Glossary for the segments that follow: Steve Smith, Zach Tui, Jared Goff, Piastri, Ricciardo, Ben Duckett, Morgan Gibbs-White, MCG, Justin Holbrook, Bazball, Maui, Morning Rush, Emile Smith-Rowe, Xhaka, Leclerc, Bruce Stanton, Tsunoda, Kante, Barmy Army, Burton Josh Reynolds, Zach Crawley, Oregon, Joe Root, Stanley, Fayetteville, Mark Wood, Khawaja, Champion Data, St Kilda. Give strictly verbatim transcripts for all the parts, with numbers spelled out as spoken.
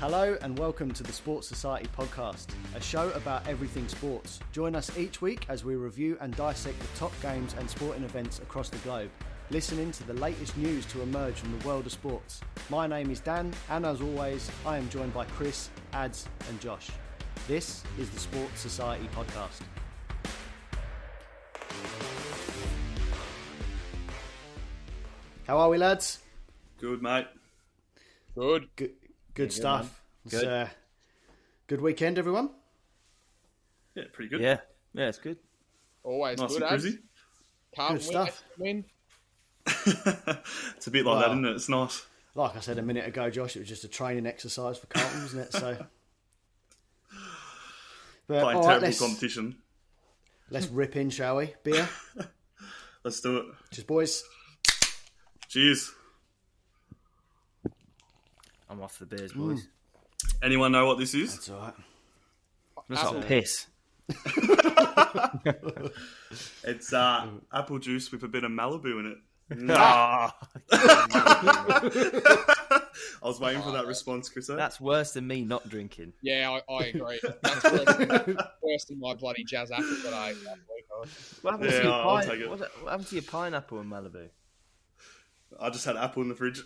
Hello and welcome to the Sports Society podcast, a show about everything sports. Join us each week as we review and dissect the top games and sporting events across the globe, listening to the latest news to emerge from the world of sports. My name is Dan, and as always, I am joined by Chris, Ads and Josh. This is the Sports Society podcast. How are we, lads? Good, mate. Good. Good. Good stuff. Go, good. Uh, good weekend, everyone. Yeah, pretty good. Yeah, yeah, it's good. Always nice good. And Can't good stuff. Win. It's a bit like well, that, isn't it? It's nice. Like I said a minute ago, Josh, it was just a training exercise for Carlton, wasn't it? So, but, playing terrible right, let's, competition. Let's rip in, shall we? Beer. Let's do it. Cheers, boys. Cheers. I'm off the beers, boys. Mm. Anyone know what this is? That's all right. It's like piss. It's uh, apple juice with a bit of Malibu in it. Nah. I was waiting for that response, Chris. That's worse than me not drinking. Yeah, I, I agree. That's worse than, worse than my bloody jazz apple that I ate last week. What happened, yeah, to, your pine- take it. What happened to your pineapple and Malibu? I just had apple in the fridge.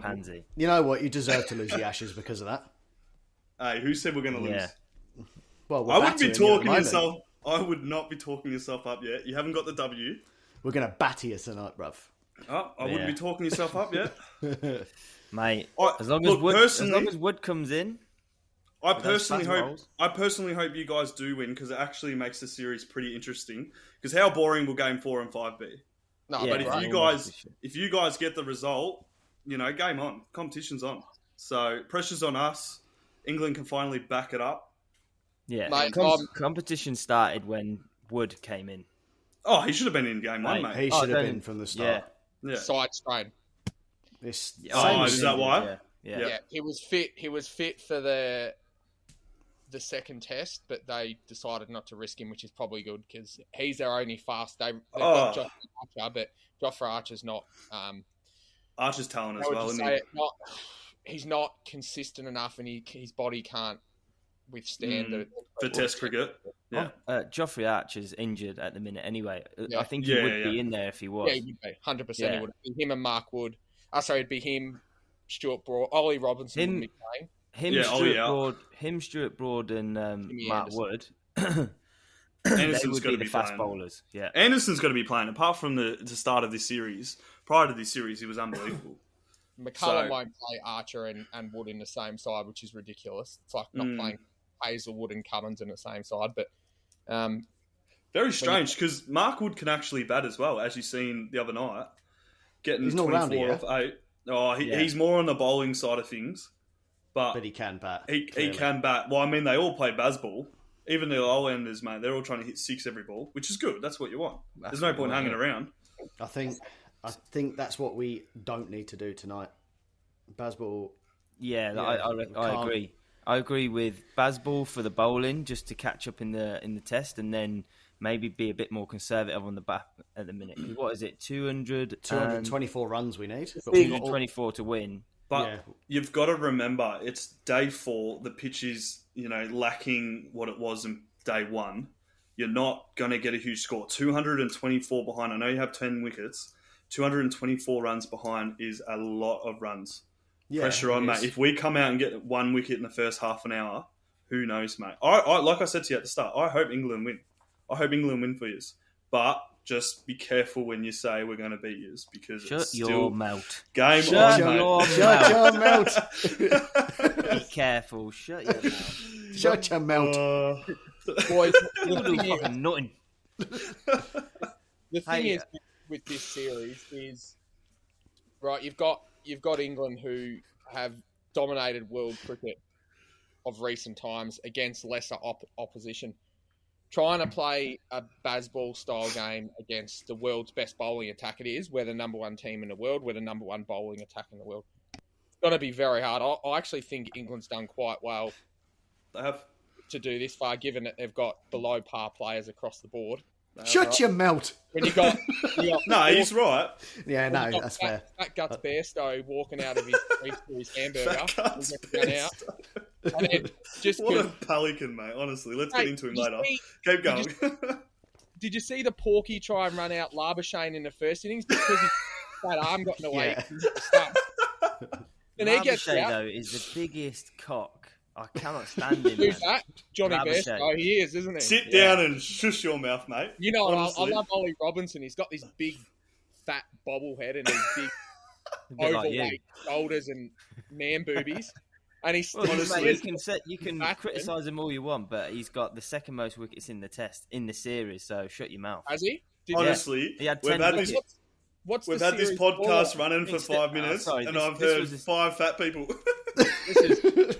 Pansy. You know what? You deserve to lose the Ashes because of that. Hey, who said we're going to yeah. lose? Well, I wouldn't be talking yourself. I would not be talking yourself up yet. You haven't got the W. We're going to batter you tonight, bruv. Oh, I yeah. wouldn't be talking yourself up yet, mate. I, as long look, as Wood, as long as Wood comes in, I personally hope. Rolls. I personally hope you guys do win because it actually makes the series pretty interesting. Because how boring will Game Four and Five be? No, yeah, but right. if you guys, if you guys get the result. You know, game on. Competition's on. So, pressure's on us. England can finally back it up. Yeah. Mate, Com- um, competition started when Wood came in. Oh, he should have been in game mate, one, mate. He should oh, have been from the start. Yeah. yeah. Side strain. This, oh, is that why? Yeah. Yeah. yeah. yeah. He was fit. He was fit for the the second test, but they decided not to risk him, which is probably good because he's their only fast. They, they've oh. got Jofra Archer, but Jofra Archer's not... Um, Archer's talent as well, isn't he? Not, he's not consistent enough and he, his body can't withstand mm, the, the... For Test cricket. Yeah. Uh, Jofra Archer's injured at the minute anyway. Yeah. I think he yeah, would yeah, be yeah. in there if he was. Yeah, he would be. one hundred percent yeah. It would be him and Mark Wood. Oh, sorry, it'd be him, Stuart Broad, Ollie Robinson him, would be playing. Him, yeah, Stuart Ollie Broad, him, Stuart Broad and um, Mark Wood. Anderson's going to be, be fast playing. Bowlers. Yeah, Anderson's going to be playing. Apart from the, the start of this series, prior to this series, he was unbelievable. McCullum so, won't play Archer and, and Wood in the same side, which is ridiculous. It's like not mm. playing Hazelwood and Cummins in the same side. But um, very strange because Mark Wood can actually bat as well, as you've seen the other night. Getting he's not twenty-four rounder, off eight. Oh, he, yeah. he's more on the bowling side of things, but but he can bat. He clearly. he can bat. Well, I mean, they all play Bazball. Even the low enders, mate, they're all trying to hit six every ball, which is good. That's what you want. That's There's no point hanging around. I think, I think that's what we don't need to do tonight. Bazball. Yeah, yeah I, I, I agree. I agree with Bazball for the bowling, just to catch up in the in the test, and then maybe be a bit more conservative on the bat at the minute. What is it? Two hundred, two hundred twenty-four runs we need. Two hundred twenty-four to win. But yeah. you've got to remember, it's day four. The pitch is, you know, lacking what it was in day one. You're not going to get a huge score. two hundred twenty-four behind. I know you have ten wickets. two hundred twenty-four runs behind is a lot of runs. Yeah, pressure on, mate. If we come out and get one wicket in the first half an hour, who knows, mate? I, I like I said to you at the start, I hope England win. I hope England win for yous. But... just be careful when you say we're going to beat you because Shut it's still... Shut your mouth. Game Shut on, your mate. Shut your mouth. Be careful. Shut your mouth. Shut your mouth. Uh... Boys, you're doing fucking nothing. The thing hey, is yeah. with this series is, right, you've got you've got England who have dominated world cricket of recent times against lesser op- opposition. Trying to play a Bazball style game against the world's best bowling attack it is. We're the number one team in the world. We're the number one bowling attack in the world. It's going to be very hard. I, I actually think England's done quite well they have. to do this far, given that they've got below par players across the board. Shut right. your melt. When you got, you got no, he's right. Yeah, no, that's fat, fair. That guts Bairstow walking out of his three-series hamburger. Out. And then just what a pelican, mate. Honestly, let's hey, get into him later. See, Keep going. Did you, see, did you see the Porky try and run out Labuschagne in the first innings because his fat arm got in the way? Yeah. And he gets out. Though is the biggest cock. I cannot stand him. Who's that? Johnny Bairstow. Oh, he is, isn't he? Sit yeah. down and shush your mouth, mate. You know, I, I love Ollie Robinson. He's got this big, fat bobblehead and these big overweight like shoulders and man boobies. And he's well, honestly, mate, you can set, you can criticise him all you want, but he's got the second most wickets in the test in the series. So shut your mouth. Has he? Did honestly, yeah. he had ten wickets. This, what's we've had this podcast before? running for five minutes, oh, sorry, and this, I've this heard a... five fat people. This is.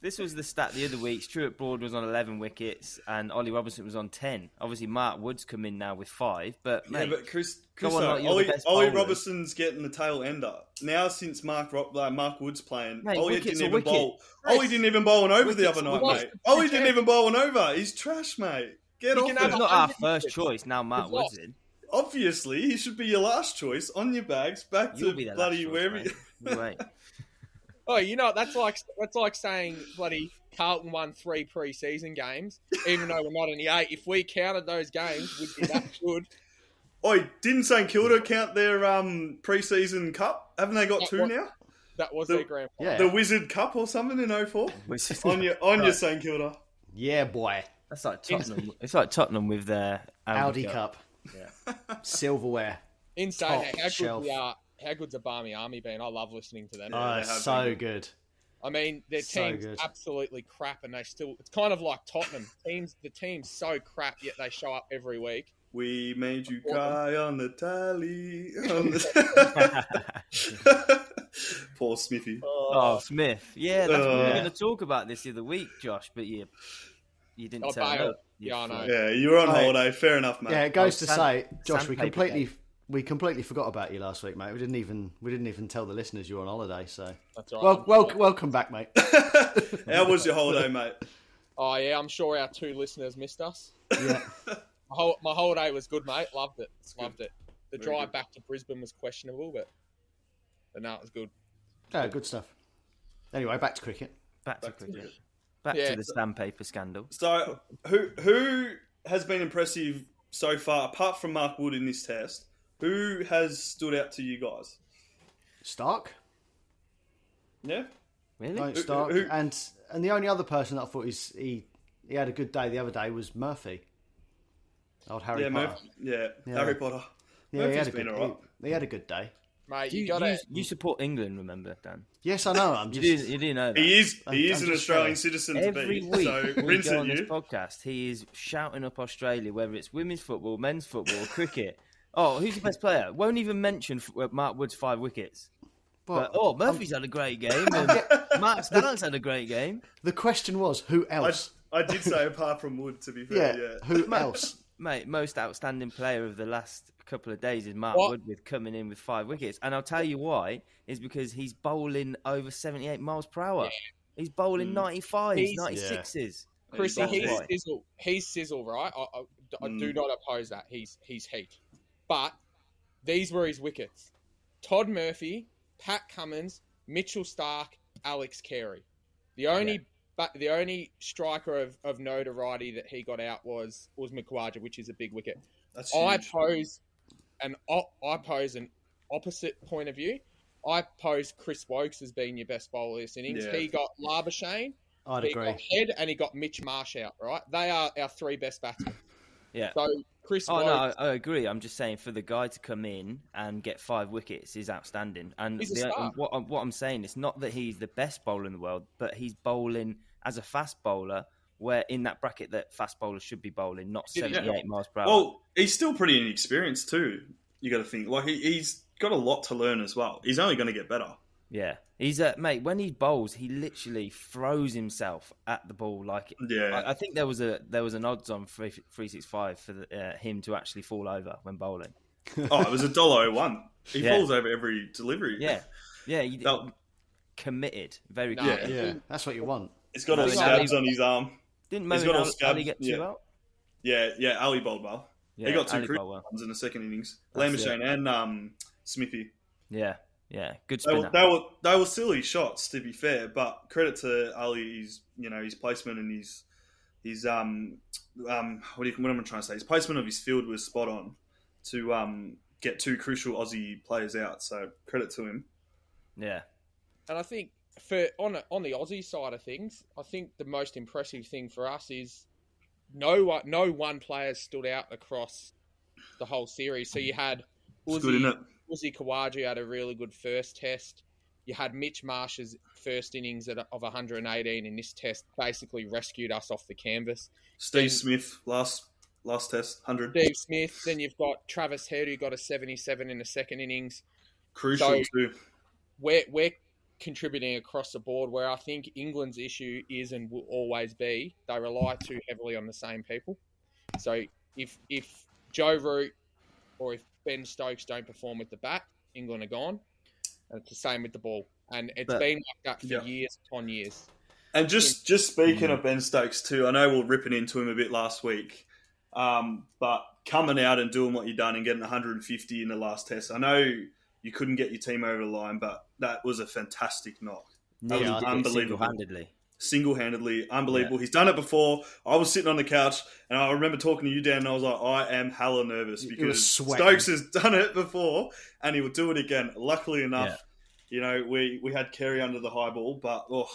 This was the stat the other week. Stuart Broad was on eleven wickets and Ollie Robinson was on ten. Obviously, Mark Wood's come in now with five. But, mate, yeah, but Chris, Chris on, no, like, Ollie, Ollie Robinson's getting the tail ender. Now, since Mark uh, Mark Wood's playing, mate, Ollie didn't even bowl. Yes. Ollie didn't even bowl one over wickets the other night, mate. Ollie didn't even bowl one over. He's trash, mate. Get he off it. It's not our first choice now Mark Wood's lost. in. Obviously, he should be your last choice. On your bags, back You'll to bloody wherever you... Right. Oh, you know, that's like that's like saying bloody Carlton won three pre-season games, even though we're not in the eight. If we counted those games, we'd be that good. Oi, didn't St Kilda count their um, pre-season cup? Haven't they got that two was, now? That was the, their grand final. Yeah. The Wizard Cup or something in oh four? on your on right. your St Kilda. Yeah, boy. That's like Tottenham. It's like Tottenham with their Aldi Cup. Cup. Yeah. Silverware. Insane. How good we are. How good's the Barmy Army been? I love listening to them. Oh, so been. good. I mean, their team's so absolutely crap, and they still... It's kind of like Tottenham. Teams, the team's so crap, yet they show up every week. We made you cry on the tally. On the... Poor Smithy. Oh, oh, Smith. Yeah, that's uh, what we were going to talk about this the other week, Josh, but you, you didn't oh, tell me. Yeah, I know. Yeah, you were on oh, holiday. Fair enough, mate. Yeah, it goes oh, to sand, say, Josh, we completely... Day. We completely forgot about you last week, mate. We didn't even we didn't even tell the listeners you were on holiday. So, that's right. Well, well, welcome back, mate. How was your holiday, mate? Oh yeah, I'm sure our two listeners missed us. Yeah, my, whole, my holiday was good, mate. Loved it, loved it. The Very drive good. back to Brisbane was questionable, but but no, it was good. Yeah, good, good stuff. Anyway, back to cricket. Back to back cricket. cricket. Back yeah. to the sandpaper scandal. So, who who has been impressive so far, apart from Mark Wood in this test? Who has stood out to you guys? Stark. Yeah, really. No, Stark. Who, who, and and the only other person that I thought is he he had a good day the other day was Murphy. Old Harry yeah, Potter. Murphy, yeah. yeah, Harry Potter. Yeah, Murphy's he had a been good. Right. He, he had a good day. Mate, you, you got it. You, you support England, remember, Dan? Yes, I know. I'm just. you, do, you do know that. He is. I'm, he is I'm an Australian saying. citizen. Every to be, week so we go on you. this podcast, he is shouting up Australia, whether it's women's football, men's football, cricket. Oh, who's the best player? Won't even mention Mark Wood's five wickets. But, but, oh, Murphy's I'm... had a great game. And Mark Stannard's had a great game. The question was, who else? I, I did say apart from Wood, to be fair. Yeah, yeah. Who else? Mate, most outstanding player of the last couple of days is Mark what? Wood with coming in with five wickets. And I'll tell you why. It's because he's bowling over seventy-eight miles per hour. Yeah. He's bowling mm. ninety-fives, he's, ninety-sixes. Yeah. Chrissy, he's, he's sizzle. He's sizzle, right? I, I, I mm. do not oppose that. He's, he's heat. But these were his wickets. Todd Murphy, Pat Cummins, Mitchell Starc, Alex Carey. The only yeah. but the only striker of, of notoriety that he got out was was Maguire, which is a big wicket. That's I huge. pose an I pose an opposite point of view. I pose Chris Wokes as being your best bowler this innings. Yeah. He got Labuschagne, I'd he agree. got Head, and he got Mitch Marsh out. Right, they are our three best batsmen. Yeah. So Chris oh, Wokes, no, I, I agree. I'm just saying for the guy to come in and get five wickets is outstanding. And, he's the, and what, what I'm saying is not that he's the best bowler in the world, but he's bowling as a fast bowler where in that bracket that fast bowlers should be bowling, not seventy-eight yeah. miles per hour. Well, he's still pretty inexperienced too, you got to think. Like he, he's got a lot to learn as well. He's only going to get better. Yeah. He's a, mate, when he bowls, he literally throws himself at the ball. Like, yeah. I, I think there was a there was an odds on three sixty-five for the, uh, him to actually fall over when bowling. Oh, it was a dollar one. He yeah. falls over every delivery. Yeah, yeah, he, that, committed, very no, good. Yeah. yeah, that's what you want. It's got all scabs on his arm. Didn't Moeen Ali get two yeah. out? Yeah, yeah, Ali bowled well. Yeah, he got two crucial well. ones in the second innings. Labuschagne and um, Smithy. Yeah, yeah, good spinner. They were, they were they were silly shots, to be fair, but credit to Ali, his you know his placement and his his um um what, do you, what am I trying to say? His placement of his field was spot on to um get two crucial Aussie players out. So credit to him. Yeah, and I think for on on the Aussie side of things, I think the most impressive thing for us is. No one, no one player stood out across the whole series. So you had Uzi, Uzi Khawaja had a really good first test. You had Mitch Marsh's first innings at, of one hundred eighteen in this test, basically rescued us off the canvas. Steve then, Smith, last last test, one hundred. Steve Smith. Then you've got Travis Head, who got a seventy-seven in the second innings. Crucial so too. We're, we're contributing across the board, where I think England's issue is and will always be they rely too heavily on the same people. So if if Joe Root or if Ben Stokes don't perform with the bat, England are gone. And it's the same with the ball. And it's but, been like that for yeah. years upon years. And just, just speaking mm. of Ben Stokes too, I know we were ripping into him a bit last week, um, but coming out and doing what you've done and getting one hundred fifty in the last test, I know... You couldn't get your team over the line, but that was a fantastic knock. That yeah, was unbelievable. Single-handedly. Single-handedly, unbelievable. Yeah. He's done it before. I was sitting on the couch, and I remember talking to you, Dan, and I was like, I am hella nervous because Stokes has done it before, and he will do it again. Luckily enough, yeah. you know, we, we had Kerry under the high ball, but oh,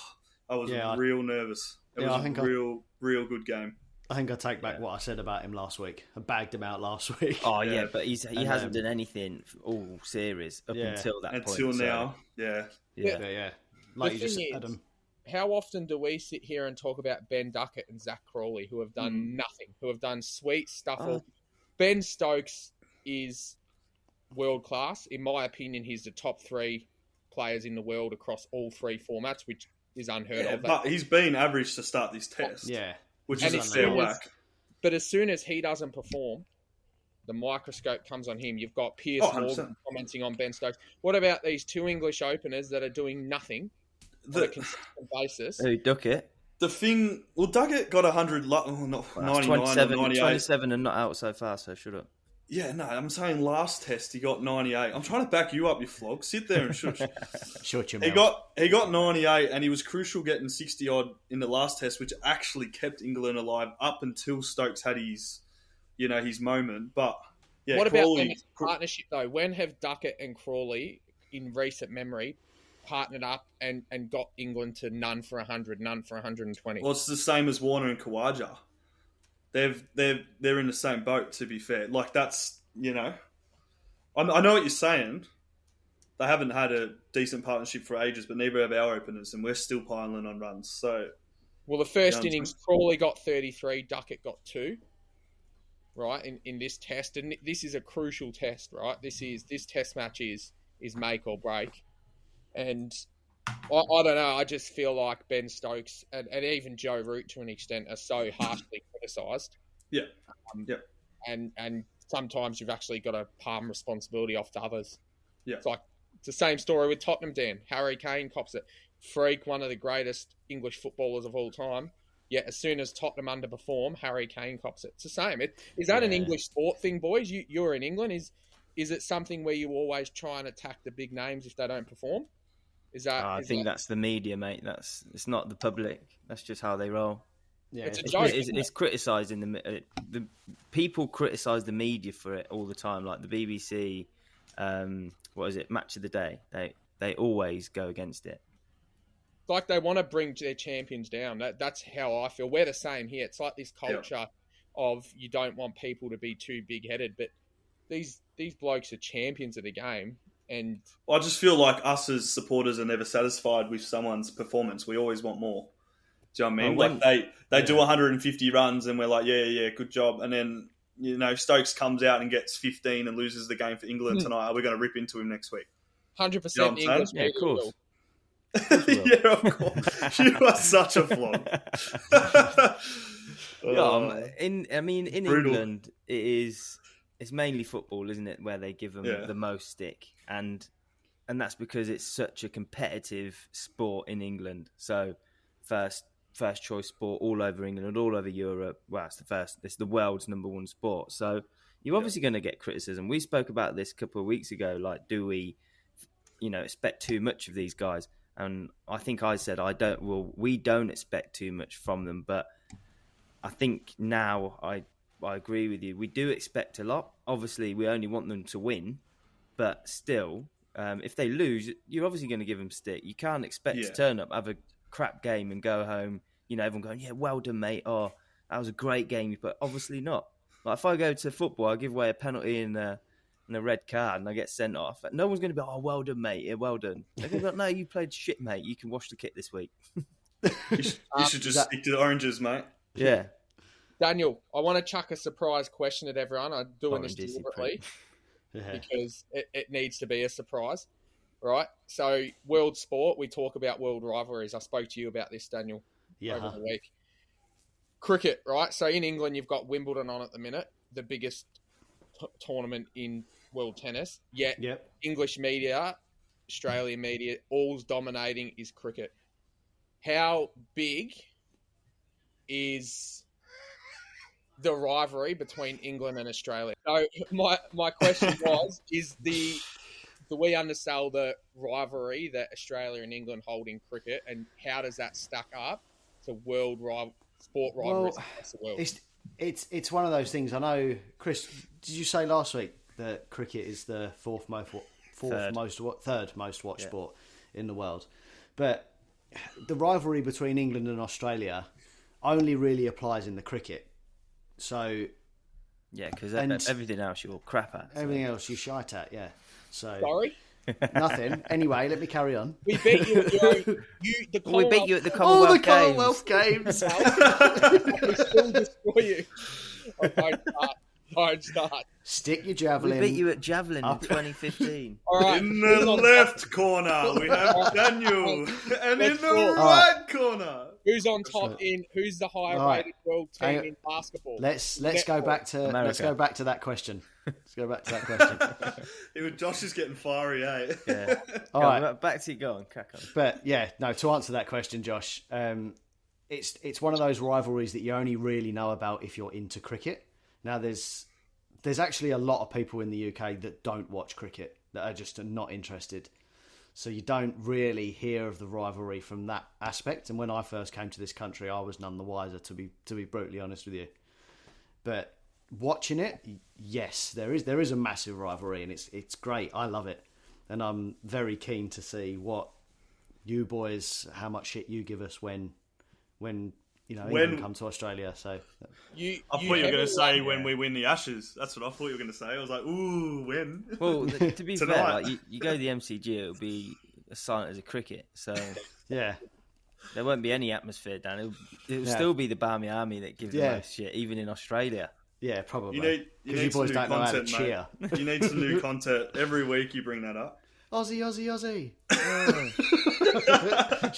I was yeah, real I, nervous. It yeah, was I think a real, I... real good game. I think I take back yeah. what I said about him last week. I bagged him out last week. Oh, yeah, yeah but he's, he and, hasn't um, done anything all series up yeah. until that until point. Until now, so. yeah. Yeah, yeah. yeah. Like the you thing just said, Adam. How often do we sit here and talk about Ben Duckett and Zach Crawley, who have done mm. nothing, who have done sweet stuffle? Oh. Ben Stokes is world class. In my opinion, he's the top three players in the world across all three formats, which is unheard yeah, of. But he's been average to start this test. Oh, yeah. Which and is fair whack. But as soon as he doesn't perform, the microscope comes on him. You've got Piers oh, Morgan commenting on Ben Stokes. What about these two English openers that are doing nothing the, on a consistent basis? Who, Duckett? The thing... Well, Duckett got one hundred... Oh, not, well, ninety-nine twenty-seven, ninety-eight. twenty-seven and not out so far, so should it? Yeah, no, I'm saying last test he got ninety-eight. I'm trying to back you up, you flog. Sit there and shut, shut your mouth. He got he got ninety-eight, and he was crucial getting sixty odd in the last test, which actually kept England alive up until Stokes had his, you know, his moment. But yeah, what Crawley, about Cra- partnership though? When have Duckett and Crawley, in recent memory, partnered up and, and got England to none for a hundred, none for a hundred and twenty? Well, it's the same as Warner and Khawaja. They've they're they're in the same boat. To be fair, like that's you know, I, I know what you're saying. They haven't had a decent partnership for ages, but neither have our openers, and we're still piling on runs. So, well, the first innings, Crawley got thirty-three, Duckett got two, right? In in this test, and this is a crucial test, right? This is this test match is is make or break, and. I, I don't know. I just feel like Ben Stokes and, and even Joe Root, to an extent, are so harshly criticised. Yeah. Um, yeah. And and sometimes you've actually got to palm responsibility off to others. Yeah. It's like it's the same story with Tottenham, Dan. Harry Kane cops it. Freak, one of the greatest English footballers of all time. Yet as soon as Tottenham underperform, Harry Kane cops it. It's the same. It, is that yeah. an English sport thing, boys? You, you're in England. Is is it something where you always try and attack the big names if they don't perform? Is that, oh, I is think that... that's the media, mate. That's it's not the public. That's just how they roll. Yeah, it's, it's, it's, it's, it's criticising the the people criticise the media for it all the time. Like the B B C, um, what is it? Match of the Day. They they always go against it. It's like they want to bring their champions down. That that's how I feel. We're the same here. It's like this culture yeah. of you don't want people to be too big headed, but these these blokes are champions of the game. And I just feel like us as supporters are never satisfied with someone's performance. We always want more. Do you know what I mean? Well, like they, they yeah. do one hundred fifty runs and we're like, yeah, yeah, good job. And then, you know, Stokes comes out and gets fifteen and loses the game for England tonight. Are we going to rip into him next week? one hundred percent you know English. Yeah, of course. yeah, of course. You are such a flog. um, in, I mean, in brutal. England, it is... It's mainly football, isn't it, where they give them yeah. the most stick, and and that's because it's such a competitive sport in England. So, first first choice sport all over England, all over Europe. Well, it's the first, it's the world's number one sport. So you're obviously yeah. going to get criticism. We spoke about this a couple of weeks ago. Like, do we, you know, expect too much of these guys? And I think I said I don't. Well, we don't expect too much from them. But I think now I I agree with you. We do expect a lot. Obviously, we only want them to win. But still, um, if they lose, you're obviously going to give them stick. You can't expect yeah. to turn up, have a crap game, and go home. You know, everyone going, yeah, well done, mate. Oh, that was a great game. But obviously not. Like, if I go to football, I give away a penalty and a, and a red card, and I get sent off. No one's going to be, oh, well done, mate. Yeah, well done. They're going to be like, no, you played shit, mate. You can wash the kit this week. you should, you should just that, stick to the oranges, mate. Yeah. Daniel, I want to chuck a surprise question at everyone. I'm doing Orange this deliberately yeah. because it, it needs to be a surprise, right? So, world sport, we talk about world rivalries. I spoke to you about this, Daniel, yeah. over the week. Cricket, right? So in England, you've got Wimbledon on at the minute, the biggest t- tournament in world tennis. Yet yep. English media, Australian media, all's dominating is cricket. How big is the rivalry between England and Australia? So my my question was, is the do we undersell the rivalry that Australia and England hold in cricket, and how does that stack up to world rivalry? Sport rivalries well, across the world. It's, it's, it's one of those things. I know, Chris, did you say last week that cricket is the fourth most, fourth third. most, third most watched yeah. sport in the world? But the rivalry between England and Australia only really applies in the cricket. So, yeah, because everything else you're crap at. So. Everything else you shite at, yeah. So sorry. Nothing. Anyway, let me carry on. We beat you at your, you, the Commonwealth. We beat you at the Commonwealth, oh, the Commonwealth Games. Games. We still destroy you. Oh, don't start. Don't start. Stick your javelin. We beat you at javelin in twenty fifteen. All right. In the left top. corner, we have Daniel, and Let's in the talk. right corner. Who's on top in? Who's the higher right. rated world team Hang in basketball? Let's let's Netball. go back to America. Let's go back to that question. Let's go back to that question. Even Josh is getting fiery, eh? Yeah. All right, on, back to you. Go on, crack on. But yeah, no. To answer that question, Josh, um, it's it's one of those rivalries that you only really know about if you're into cricket. Now, there's there's actually a lot of people in the U K that don't watch cricket, that are just not interested. So you don't really hear of the rivalry from that aspect. And when I first came to this country, I was none the wiser, to be to be brutally honest with you. But watching it, yes, there is there is a massive rivalry, and it's it's great. I love it, and I'm very keen to see what you boys, how much shit you give us when when you know when England come to Australia. So you, I thought you, you were going to say won, when yeah. we win the Ashes. That's what I thought you were going to say. I was like, ooh, when? Well, to be fair, like, you, you go to the M C G, it'll be as silent as a cricket. So yeah. There won't be any atmosphere, Dan. It'll, it'll yeah. still be the Barmy Army that gives yeah. the most shit, even in Australia. Yeah, probably. You need, you need you boys some new content, cheer. You need some new content. Every week you bring that up. Aussie, Aussie, Aussie.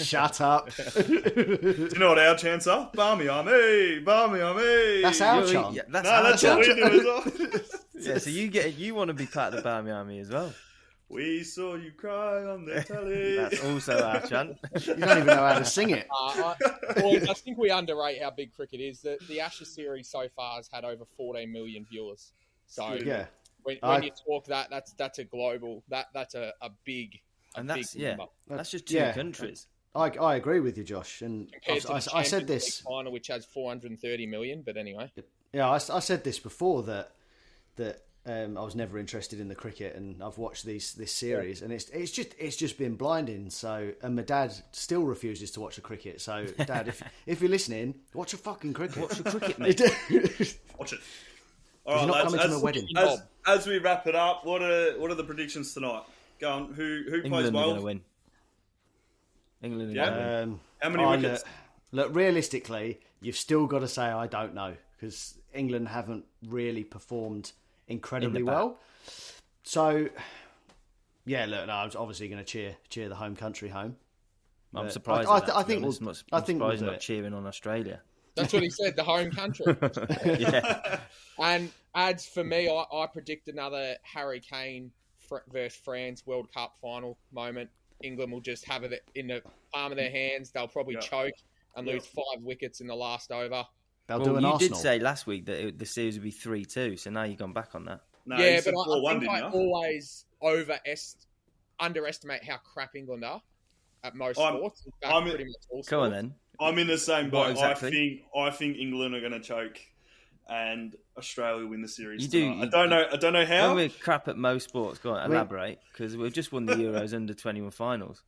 Shut up. Do you know what our chants are? Barmy Army, Barmy Army. That's our chant. Yeah, that's no, our that's what we do as well. Yeah, so you get, you want to be part of the Barmy Army as well. We saw you cry on the telly. That's also our chant. You don't even know how to sing it. Uh, I, boys, I think we underrate how big cricket is. The, the Ashes series so far has had over fourteen million viewers. So yeah, when, when I, you talk that, that's that's a global, that that's a, a big, a and that's big yeah, number. That's just two yeah, countries. I I agree with you, Josh. And I, I, I said this final, which has four hundred thirty million. But anyway, yeah, I, I said this before that that. Um, I was never interested in the cricket, and I've watched these this series, yeah. and it's it's just it's just been blinding. So, and my dad still refuses to watch the cricket. So, Dad, if if you're listening, watch a fucking cricket. Watch the cricket, mate. Watch it. All right, not lads, coming as, to my wedding. As, as we wrap it up, what are what are the predictions tonight? Go on. Who who England plays well? England are going to win. England. Yeah. Win. Um, How many I wickets? Look, look, realistically, you've still got to say I don't know, because England haven't really performed incredibly well. So, yeah, look, no, I was obviously going to cheer cheer the home country home. I'm surprised. I, I, that, I think we'll, not, I think we'll not cheering on Australia. That's what he said, the home country. yeah. And as for me, I, I predict another Harry Kane versus France World Cup final moment. England will just have it in the palm of their hands. They'll probably yeah. choke and yeah. lose five wickets in the last over. They'll well, do an you Arsenal. You did say last week that it, the series would be three two, so now you've gone back on that. No, yeah, but I, I think I you? always over est- underestimate how crap England are at most I'm, sports. In fact, I'm pretty in, much all sports. Come on then. I'm in the same boat. Exactly? I think I think England are going to choke and Australia win the series. You do, you, I don't know. I don't know how. We're crap at most sports. Go on, elaborate, because we've just won the Euros under twenty-one finals.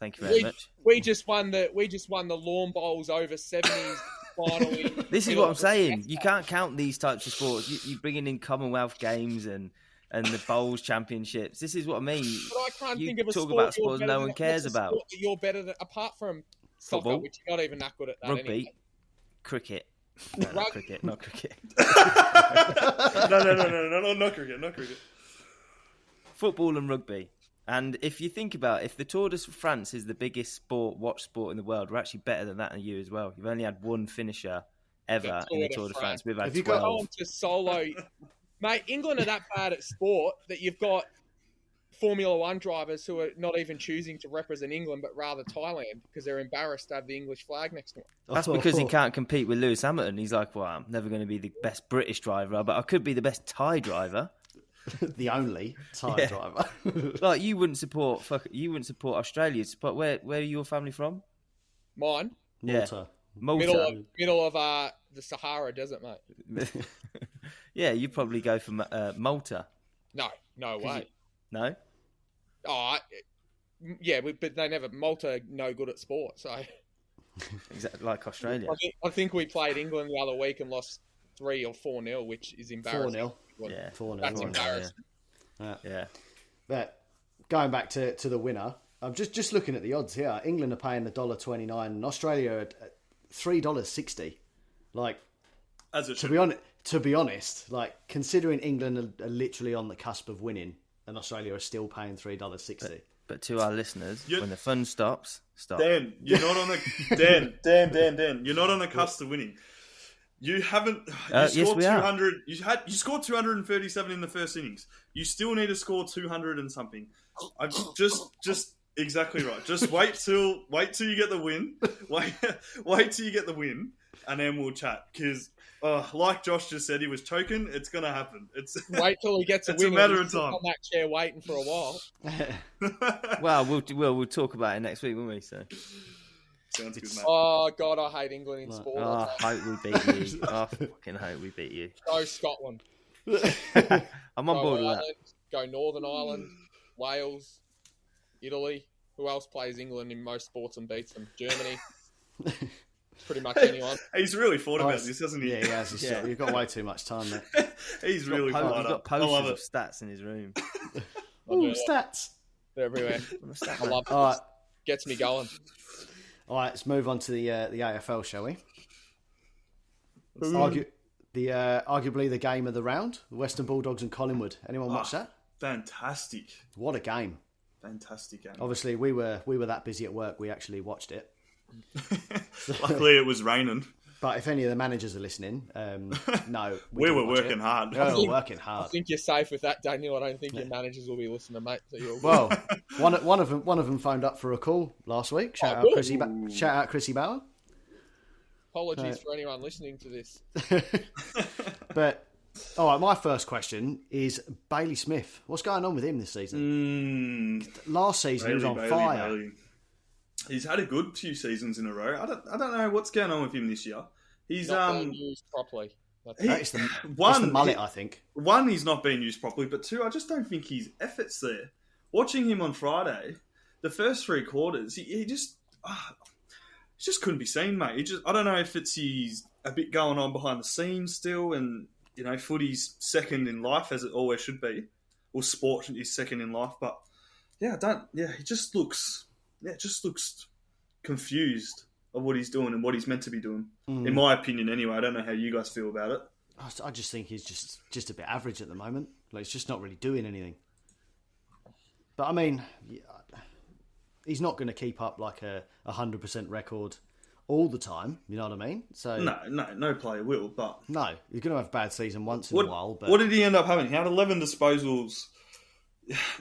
Thank you very we, much. We just won the we just won the Lawn Bowls over seventies. Finally, this is what I'm saying. You can't count these types of sports. You, you're bringing in Commonwealth Games and, and the Bowls Championships. This is what I mean. But I can't you think of a talk sport about sports no one cares about. You're better than, apart from soccer, football, which you're not even that good at that. Rugby, anyway. Cricket. No, Rug- not cricket, not cricket. no, no, no, no, no, no, not cricket, not cricket. Football and rugby. And if you think about it, if the Tour de France is the biggest sport, watch sport in the world, we're actually better than that in you as well. You've only had one finisher ever in the Tour de France. France. We've had Have twelve. You got on to solo. Mate, England are that bad at sport that you've got Formula One drivers who are not even choosing to represent England, but rather Thailand, because they're embarrassed to have the English flag next to them. That's oh. because he can't compete with Lewis Hamilton. He's like, well, I'm never going to be the best British driver, but I could be the best Thai driver. The only Thai yeah. driver. Like you wouldn't support, fuck, you wouldn't support Australia. But where, where are your family from? Mine, Malta, yeah. Malta, middle of, middle of uh, the Sahara Desert, mate. Yeah, you probably go for uh, Malta. No, no way. You, no. Oh, I, yeah, we, but they never Malta. No good at sport, so exactly like Australia. I think, I think we played England the other week and lost three or four nil, which is embarrassing. Four nil. Yeah, four nil. That's embarrassing. Yeah. yeah, but going back to, to the winner, I'm just, just looking at the odds here. England are paying one dollar twenty-nine and Australia at three dollars sixty. Like, as it to be honest, to be honest, like considering England are, are literally on the cusp of winning, and Australia are still paying three dollars sixty. But, but to our listeners, you're, when the fun stops, stop. Dan, you're not on the Dan, Dan, Dan, Dan. You're not on the cusp of winning. You haven't. You uh, scored yes, two hundred. Are. You had. You scored two hundred thirty-seven in the first innings. You still need to score two hundred and something. I just, just exactly right. Just wait till, wait till you get the win. Wait, wait till you get the win, and then we'll chat. Because, uh, like Josh just said, he was choking. It's gonna happen. It's wait till he gets a win. It's a matter of time. On that chair waiting for a while. Well, we'll we'll we'll talk about it next week, won't we? So. Sounds good, mate. Oh, God, I hate England in sport. Oh, I hope we beat you. I fucking hope we beat you. Go Scotland. I'm on go board Ireland, with that. Go Northern Ireland, Wales, Italy. Who else plays England in most sports and beats them? Germany. Pretty much anyone. He's really thought about was, this, hasn't he? Yeah, he has. Yeah. You've got way too much time there. He's, He's really got po- He's got posters of stats in his room. Ooh, stats. They're everywhere. I love it. Right. Gets me going. All right, let's move on to the uh, the A F L, shall we? Argu- the uh, arguably the game of the round: the Western Bulldogs and Collingwood. Anyone oh, watch that? Fantastic! What a game! Fantastic game. Obviously, we were we were that busy at work, we actually watched it. Luckily, it was raining. But if any of the managers are listening, um, no, we, we were working it. hard. We were think, working hard. I think you're safe with that, Daniel. I don't think yeah. your managers will be listening, mate. So you're well, one one of them one of them phoned up for a call last week. Shout oh, out, good. Chrissy. Ba- shout out, Chrissy Bauer. Apologies uh, for anyone listening to this. But all right, my first question is Bailey Smith. What's going on with him this season? Mm. Last season Bailey, he was on Bailey, fire. Bailey. He's had a good few seasons in a row. I don't, I don't know what's going on with him this year. He's not um, being used properly. That's he, that the, one, that's the mullet, he, I think. One, he's not being used properly, but two, I just don't think his effort's there. Watching him on Friday, the first three quarters, he, he just oh, he just couldn't be seen, mate. He just I don't know if it's he's a bit going on behind the scenes still, and you know, footy's second in life as it always should be, or sport is second in life. But yeah, I don't. Yeah, he just looks. Yeah, just looks confused of what he's doing and what he's meant to be doing. Mm. In my opinion, anyway. I don't know how you guys feel about it. I just think he's just, just a bit average at the moment. Like, he's just not really doing anything. But, I mean, he's not going to keep up like a one hundred percent record all the time. You know what I mean? So No, no, no player will, but... No, you're going to have a bad season once in what, a while. But what did he end up having? He had eleven disposals.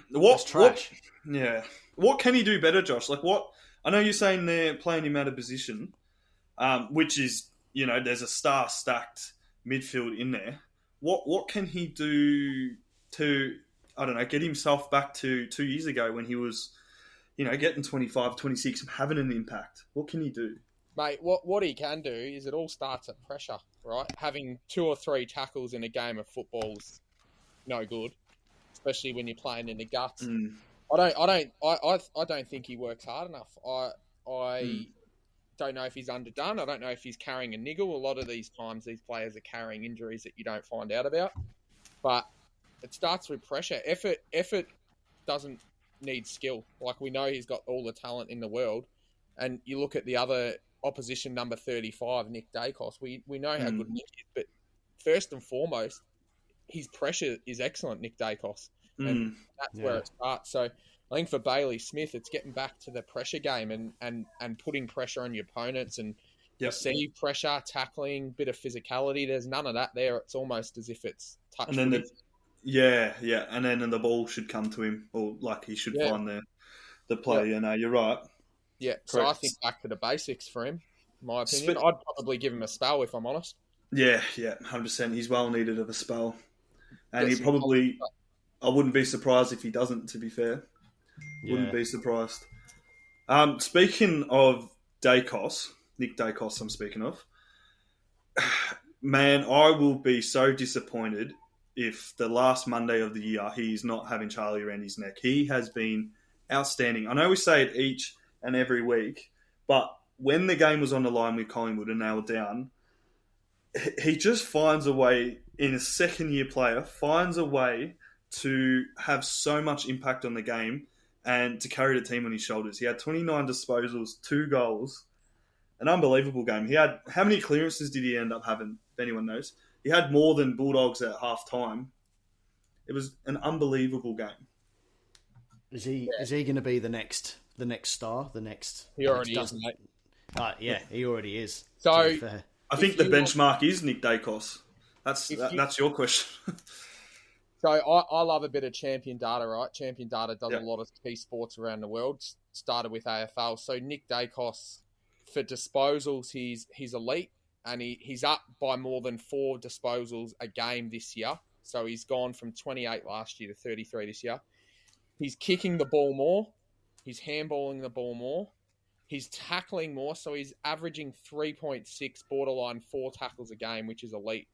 What, That's trash. What, yeah. What can he do better, Josh? Like what? I know you're saying they're playing him out of position, um, which is you know, there's a star-stacked midfield in there. What what can he do to, I don't know, get himself back to two years ago when he was, you know, getting twenty-five, twenty-six and having an impact? What can he do? Mate, what, what he can do is it all starts at pressure, right? Having two or three tackles in a game of football's no good, especially when you're playing in the guts. Mm. I don't, I don't, I, I, I don't think he works hard enough. I, I mm. don't know if he's underdone. I don't know if he's carrying a niggle. A lot of these times, these players are carrying injuries that you don't find out about. But it starts with pressure. Effort, effort doesn't need skill. Like, we know he's got all the talent in the world, and you look at the other opposition number thirty-five, Nick Daicos. We we know how mm. good Nick is, but first and foremost, his pressure is excellent, Nick Daicos. Mm. And that's yeah. where it starts. So I think for Bailey Smith, it's getting back to the pressure game and, and, and putting pressure on your opponents and yep. receive pressure, tackling, bit of physicality. There's none of that there. It's almost as if it's touch. And then the, yeah, yeah. And then and the ball should come to him, or like he should yeah. find the, the play. Yeah. You know, you're right. Yeah, correct. So I think back to the basics for him, in my opinion. Sp- I'd probably give him a spell, if I'm honest. Yeah, yeah, one hundred percent. He's well needed of a spell. And That's he probably... I wouldn't be surprised if he doesn't, to be fair. Yeah. Wouldn't be surprised. Um, speaking of Daicos, Nick Daicos I'm speaking of, man, I will be so disappointed if the last Monday of the year he's not having Charlie around his neck. He has been outstanding. I know we say it each and every week, but when the game was on the line with Collingwood and they were down, he just finds a way, in a second-year player, finds a way... to have so much impact on the game and to carry the team on his shoulders. He had twenty-nine disposals, two goals, an unbelievable game. He had, how many clearances did he end up having, if anyone knows? He had more than Bulldogs at half-time. It was an unbelievable game. Is he yeah. is he going to be the next the next star? The next He already next is, mate. Uh, yeah, he already is. So I think the benchmark want... is Nick Daicos. That's that, you... That's your question. So I, I love a bit of Champion Data, right? Champion Data does yep. a lot of key sports around the world, started with A F L. So Nick Daicos, for disposals, he's he's elite, and he, he's up by more than four disposals a game this year. So he's gone from twenty-eight last year to thirty-three this year. He's kicking the ball more. He's handballing the ball more. He's tackling more. So he's averaging three point six, borderline four tackles a game, which is elite.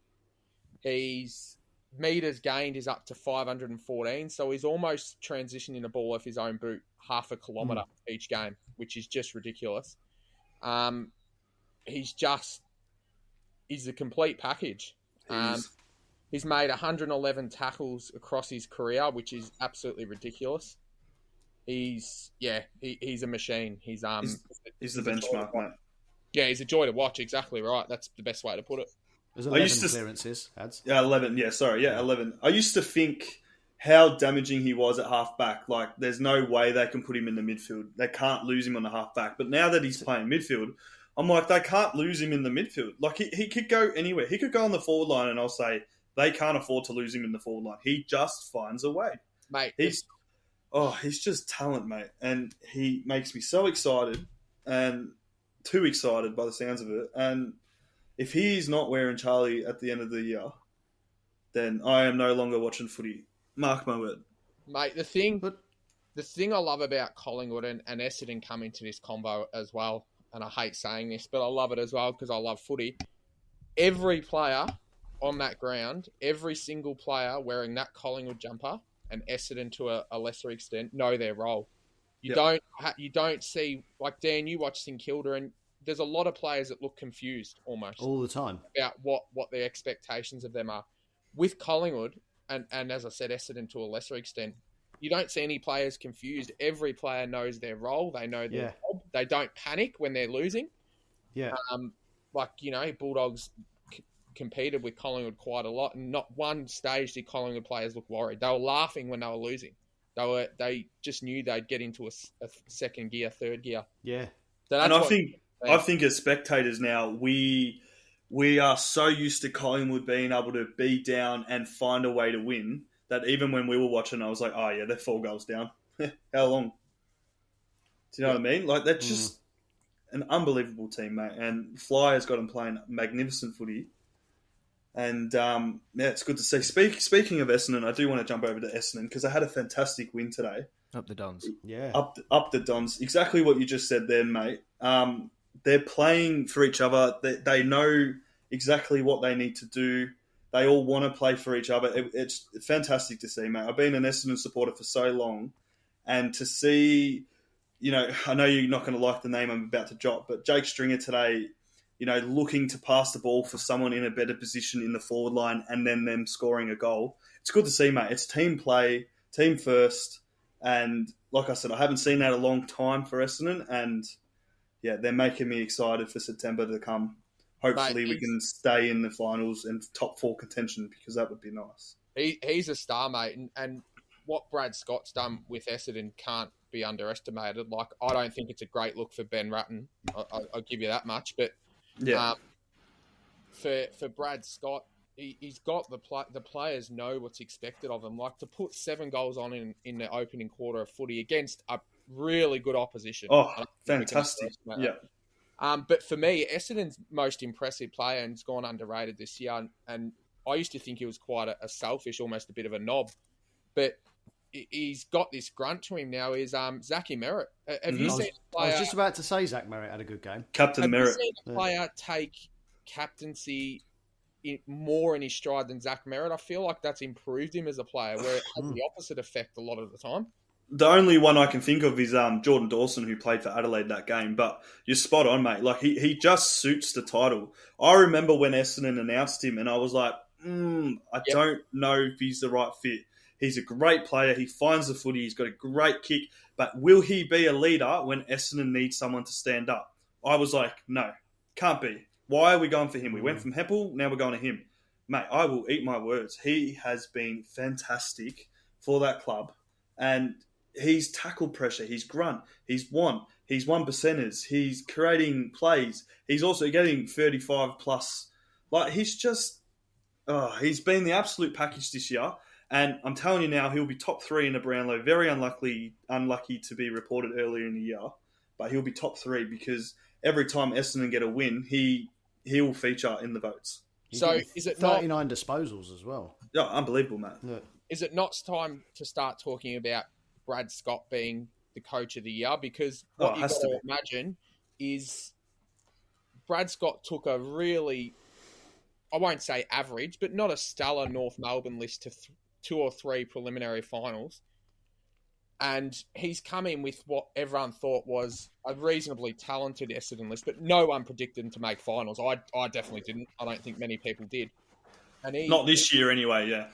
He's... Meters gained is up to five hundred fourteen, so he's almost transitioning the ball off his own boot half a kilometre mm. each game, which is just ridiculous. Um, he's just... He's a complete package. Um, he's made one hundred eleven tackles across his career, which is absolutely ridiculous. He's... Yeah, he, he's a machine. He's um. He's, he's, he's the benchmark, mate. Yeah, he's a joy to watch. Exactly right. That's the best way to put it. There's eleven I used to, clearances, ads. Yeah, eleven. Yeah, sorry. Yeah, eleven. I used to think how damaging he was at halfback. Like, there's no way they can put him in the midfield. They can't lose him on the halfback. But now that he's playing midfield, I'm like, they can't lose him in the midfield. Like, he, he could go anywhere. He could go on the forward line, and I'll say they can't afford to lose him in the forward line. He just finds a way. Mate. He's, oh, he's just talent, mate. And he makes me so excited, and too excited by the sounds of it. And... if he's not wearing Charlie at the end of the year, then I am no longer watching footy. Mark my word. Mate, the thing but the thing I love about Collingwood and, and Essendon come into this combo as well, and I hate saying this, but I love it as well because I love footy. Every player on that ground, every single player wearing that Collingwood jumper, and Essendon to a, a lesser extent, know their role. You yep. don't ha- you don't see... Like, Dan, you watch St Kilda and... there's a lot of players that look confused almost all the time about what, what the expectations of them are. With Collingwood, and, and as I said, Essendon to a lesser extent, you don't see any players confused. Every player knows their role. They know their yeah. job. They don't panic when they're losing. Yeah. Um, like, you know, Bulldogs c- competed with Collingwood quite a lot, and not one stage did Collingwood players look worried. They were laughing when they were losing. They were, they just knew they'd get into a, a second gear, third gear. Yeah. So that's and I what, think... I think as spectators now, we we are so used to Collingwood being able to be down and find a way to win that even when we were watching, I was like, oh, yeah, they're four goals down. How long? Do you know yeah. what I mean? Like, that just... Mm. an unbelievable team, mate. And Fly has got him playing magnificent footy. And, um, yeah, it's good to see. Speak, speaking of Essendon, I do want to jump over to Essendon because they had a fantastic win today. Up the Dons. Yeah. Up, up the Dons. Exactly what you just said there, mate. Um, they're playing for each other. They, they know exactly what they need to do. They all want to play for each other. It, it's fantastic to see, mate. I've been an Essendon supporter for so long. And to see, you know, I know you're not going to like the name I'm about to drop, but Jake Stringer today, you know, looking to pass the ball for someone in a better position in the forward line and then them scoring a goal. It's good to see, mate. It's team play, team first. And like I said, I haven't seen that a long time for Essendon. And, yeah, they're making me excited for September to come. Hopefully mate, we can stay in the finals and top four contention because that would be nice. He, he's a star, mate. And, and what Brad Scott's done with Essendon can't be underestimated. Like, I don't think it's a great look for Ben Ratten. I, I, I'll give you that much. But yeah, um, for for Brad Scott, he, he's got the pl- the players know what's expected of them. Like, to put seven goals on in, in the opening quarter of footy against a really good opposition. Oh, fantastic. Yeah. Um, but for me, Essendon's most impressive player and has gone underrated this year. And, and I used to think he was quite a, a selfish, almost a bit of a knob. But he's got this grunt to him now is um, Zach Merritt. Have you I was, seen a player, I was just about to say Zach Merritt had a good game. Captain have Merritt. Have you seen a player take captaincy in, more in his stride than Zach Merritt? I feel like that's improved him as a player, where it has the opposite effect a lot of the time. The only one I can think of is um, Jordan Dawson, who played for Adelaide that game. But you're spot on, mate. Like he, he just suits the title. I remember when Essendon announced him and I was like, mm, I yep. don't know if he's the right fit. He's a great player. He finds the footy. He's got a great kick. But will he be a leader when Essendon needs someone to stand up? I was like, no, can't be. Why are we going for him? We went from Heppel, now we're going to him. Mate, I will eat my words. He has been fantastic for that club. And he's tackled pressure. He's grunt. He's won. He's won percenters. He's creating plays. He's also getting thirty-five plus. Like, he's just, oh, he's been the absolute package this year. And I'm telling you now, he'll be top three in the Brownlow. Very unlucky, unlucky to be reported earlier in the year, but he'll be top three because every time Essendon get a win, he he will feature in the votes. So is it thirty-nine not, disposals as well? Yeah, unbelievable, mate. Yeah. Is it not time to start talking about Brad Scott being the coach of the year? Because what oh, you got to, to imagine is Brad Scott took a really, I won't say average, but not a stellar North Melbourne list to. Th- two or three preliminary finals. And he's come in with what everyone thought was a reasonably talented Essendon list, but no one predicted him to make finals. I I definitely didn't. I don't think many people did. And he, Not this year anyway, yeah.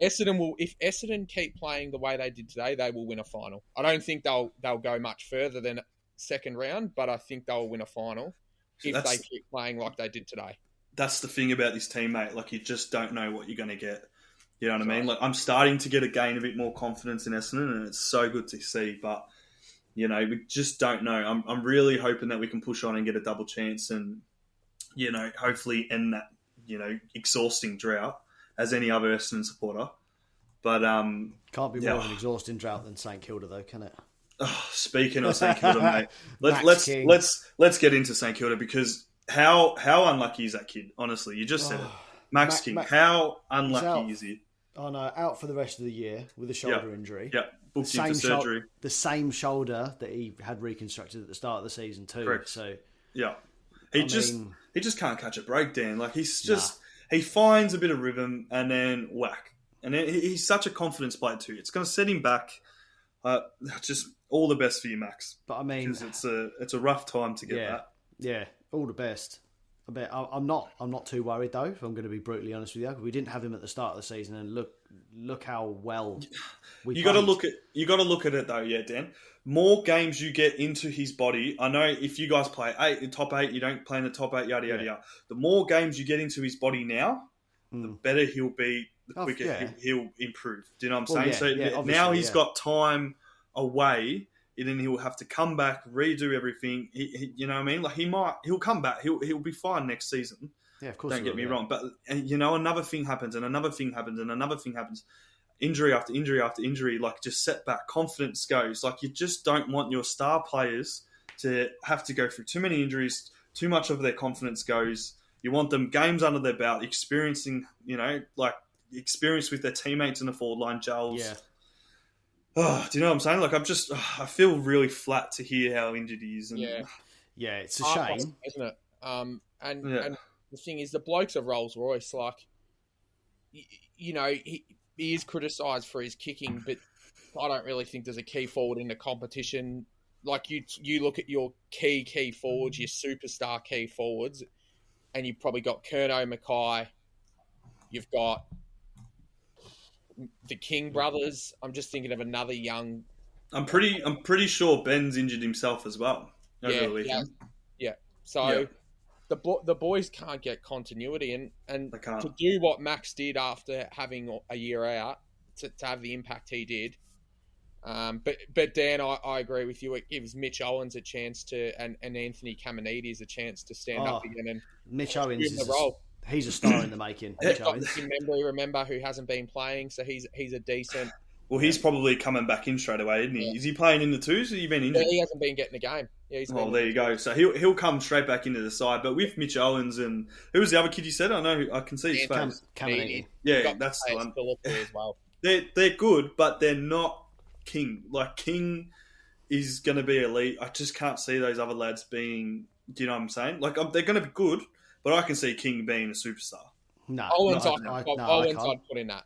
Essendon will, if Essendon keep playing the way they did today, they will win a final. I don't think they'll they'll go much further than second round, but I think they'll win a final if that's, they keep playing like they did today. That's the thing about this team, mate. Like, you just don't know what you're going to get. You know what Sorry. I mean? Like, I'm starting to get a gain a bit more confidence in Essendon, and it's so good to see. But, you know, we just don't know. I'm I'm really hoping that we can push on and get a double chance and, you know, hopefully end that, you know, exhausting drought as any other Essendon supporter. But um, can't be more yeah. of an exhausting drought than St Kilda, though, can it? Oh, speaking of St Kilda, mate, let, let's King. let's let's get into St Kilda because how how unlucky is that kid? Honestly, you just said oh, it, Max Mac, King. Mac, how unlucky is he? Oh, no, out for the rest of the year with a shoulder yep. injury. Yeah, booked in for surgery. Sho- the same shoulder that he had reconstructed at the start of the season too. Correct. So, yeah. He I just mean, he just can't catch a break, Dan. Like, he's just... Nah. He finds a bit of rhythm and then whack. And then he's such a confidence player too. It's going to set him back. Uh, just all the best for you, Max. But, I mean... Because it's a, it's a rough time to get yeah, that. Yeah, all the best. I bet I'm not. I'm not too worried though. If I'm going to be brutally honest with you, we didn't have him at the start of the season, and look, look how well we. You got to look at. You got to look at it though, yeah, Dan. More games you get into his body. I know if you guys play eight, the top eight, you don't play in the top eight, yada yada yeah. yada. The more games you get into his body now, mm. the better he'll be. The quicker oh, yeah. he'll, he'll improve. Do you know what I'm well, saying? Yeah, so yeah, now he's yeah. got time away. And then he'll have to come back, redo everything. He, he, you know what I mean? Like he might, he'll come back. He'll he'll be fine next season. Yeah, of course. Don't get me wrong. But you know, another thing happens, and another thing happens, and another thing happens. Injury after injury after injury. Like just setback, confidence goes. Like you just don't want your star players to have to go through too many injuries. Too much of their confidence goes. You want them games under their belt, experiencing, you know, like experience with their teammates in the forward line, Giles. Yeah. Oh, do you know what I'm saying? Like, I'm just, oh, I feel really flat to hear how injured he is. And, yeah. Yeah, it's a shame. Awesome, isn't it? Um, and, yeah. and the thing is, the bloke's a Rolls Royce. Like, you, you know, he, he is criticised for his kicking, but I don't really think there's a key forward in the competition. Like, you you look at your key, key forwards, your superstar key forwards, and you've probably got Curnow Mackay. You've got the King brothers. I'm just thinking of another young... I'm pretty I'm pretty sure Ben's injured himself as well. Yeah, yeah, yeah. So yeah. the bo- the boys can't get continuity. And, and to do what Max did after having a year out, to, to have the impact he did... Um, but but Dan, I, I agree with you. It gives Mitch Owens a chance to, and, and Anthony Kamenides a chance to stand oh, up again. And Mitch Owens is the role. A, he's a star in the making. Mitch Owens, remember, remember who hasn't been playing, so he's he's a decent. Well, he's probably coming back in straight away, isn't he? Yeah. Is he playing in the twos? Or has he been injured? Yeah, he hasn't been getting the game. Yeah, he's well, there you go. So he'll he'll come straight back into the side. But with Mitch Owens and who was the other kid you said? I know I can see his face. Kamenides. Yeah, that's the one. As well. They're they're good, but they're not. King like King is going to be elite. I just can't see those other lads being. Do you know what I'm saying? Like I'm, they're going to be good, but I can see King being a superstar. No, Owens, no, I, I, no, Owens I I'd put in that.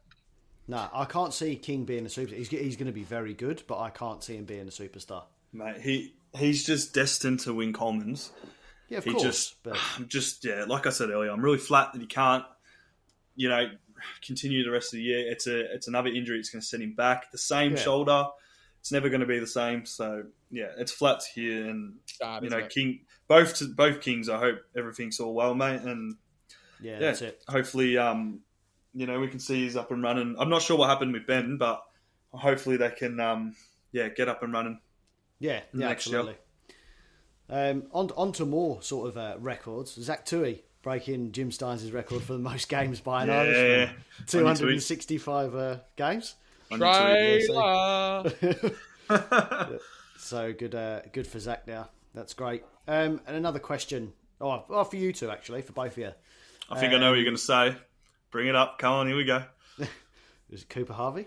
No, I can't see King being a superstar. He's, he's going to be very good, but I can't see him being a superstar. Mate, he he's just destined to win Commons. Yeah, of he course. Just, but... just yeah, like I said earlier, I'm really flat that he can't. You know. Continue the rest of the year. It's a it's another injury. It's going to set him back. The same yeah. shoulder. It's never going to be the same. So yeah, it's flats here, and Start, you know, it? King. Both to, both Kings. I hope everything's all well, mate. And yeah, yeah, that's it. Hopefully, um, you know, we can see he's up and running. I'm not sure what happened with Ben, but hopefully they can, um, yeah, get up and running. Yeah, yeah, absolutely. Um, on on to more sort of uh, records. Zach Tui. Breaking Jim Steins' record for the most games by an yeah, Irishman. two hundred sixty-five uh, games. Trailer! So good uh, good for Zach now. That's great. Um, and another question. Oh, oh, for you two, actually, for both of you. I think um, I know what you're going to say. Bring it up. Come on, here we go. Is it Cooper Harvey?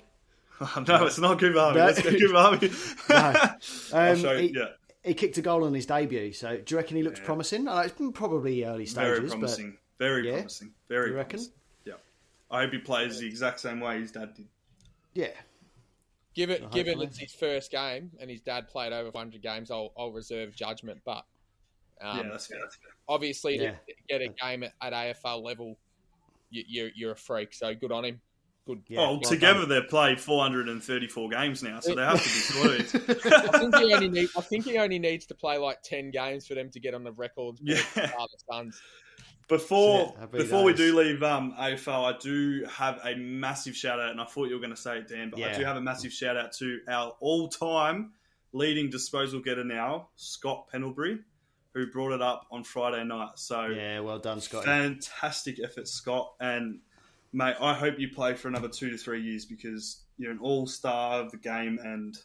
Oh, no, it's not Cooper Harvey. No. Let's go Cooper Harvey. No. Um, I'll show you. He, yeah. He kicked a goal on his debut, so do you reckon he looked yeah. promising? I know it's been probably early stages. Very promising. But, Very yeah. promising. Very you reckon? Promising. Yeah. I hope he plays yeah. the exact same way his dad did. Yeah. Give it, give it it's his first game and his dad played over one hundred games, I'll, I'll reserve judgment. But um, yeah, that's fair, that's fair. Obviously, yeah. to get a game at, at A F L level, you, you're, you're a freak, so good on him. Good, yeah, oh, together game. They've played four hundred thirty-four games now, so they have to be sweet. I, think he only need, I think he only needs to play like ten games for them to get on the records. Yeah. The Suns. Before yeah, before we do leave um, A F L, I do have a massive shout-out, and I thought you were going to say it, Dan, but yeah. I do have a massive shout-out to our all-time leading disposal getter now, Scott Pendlebury, who brought it up on Friday night. So yeah, well done, Scott. Fantastic effort, Scott, and... Mate, I hope you play for another two to three years because you're an all-star of the game and,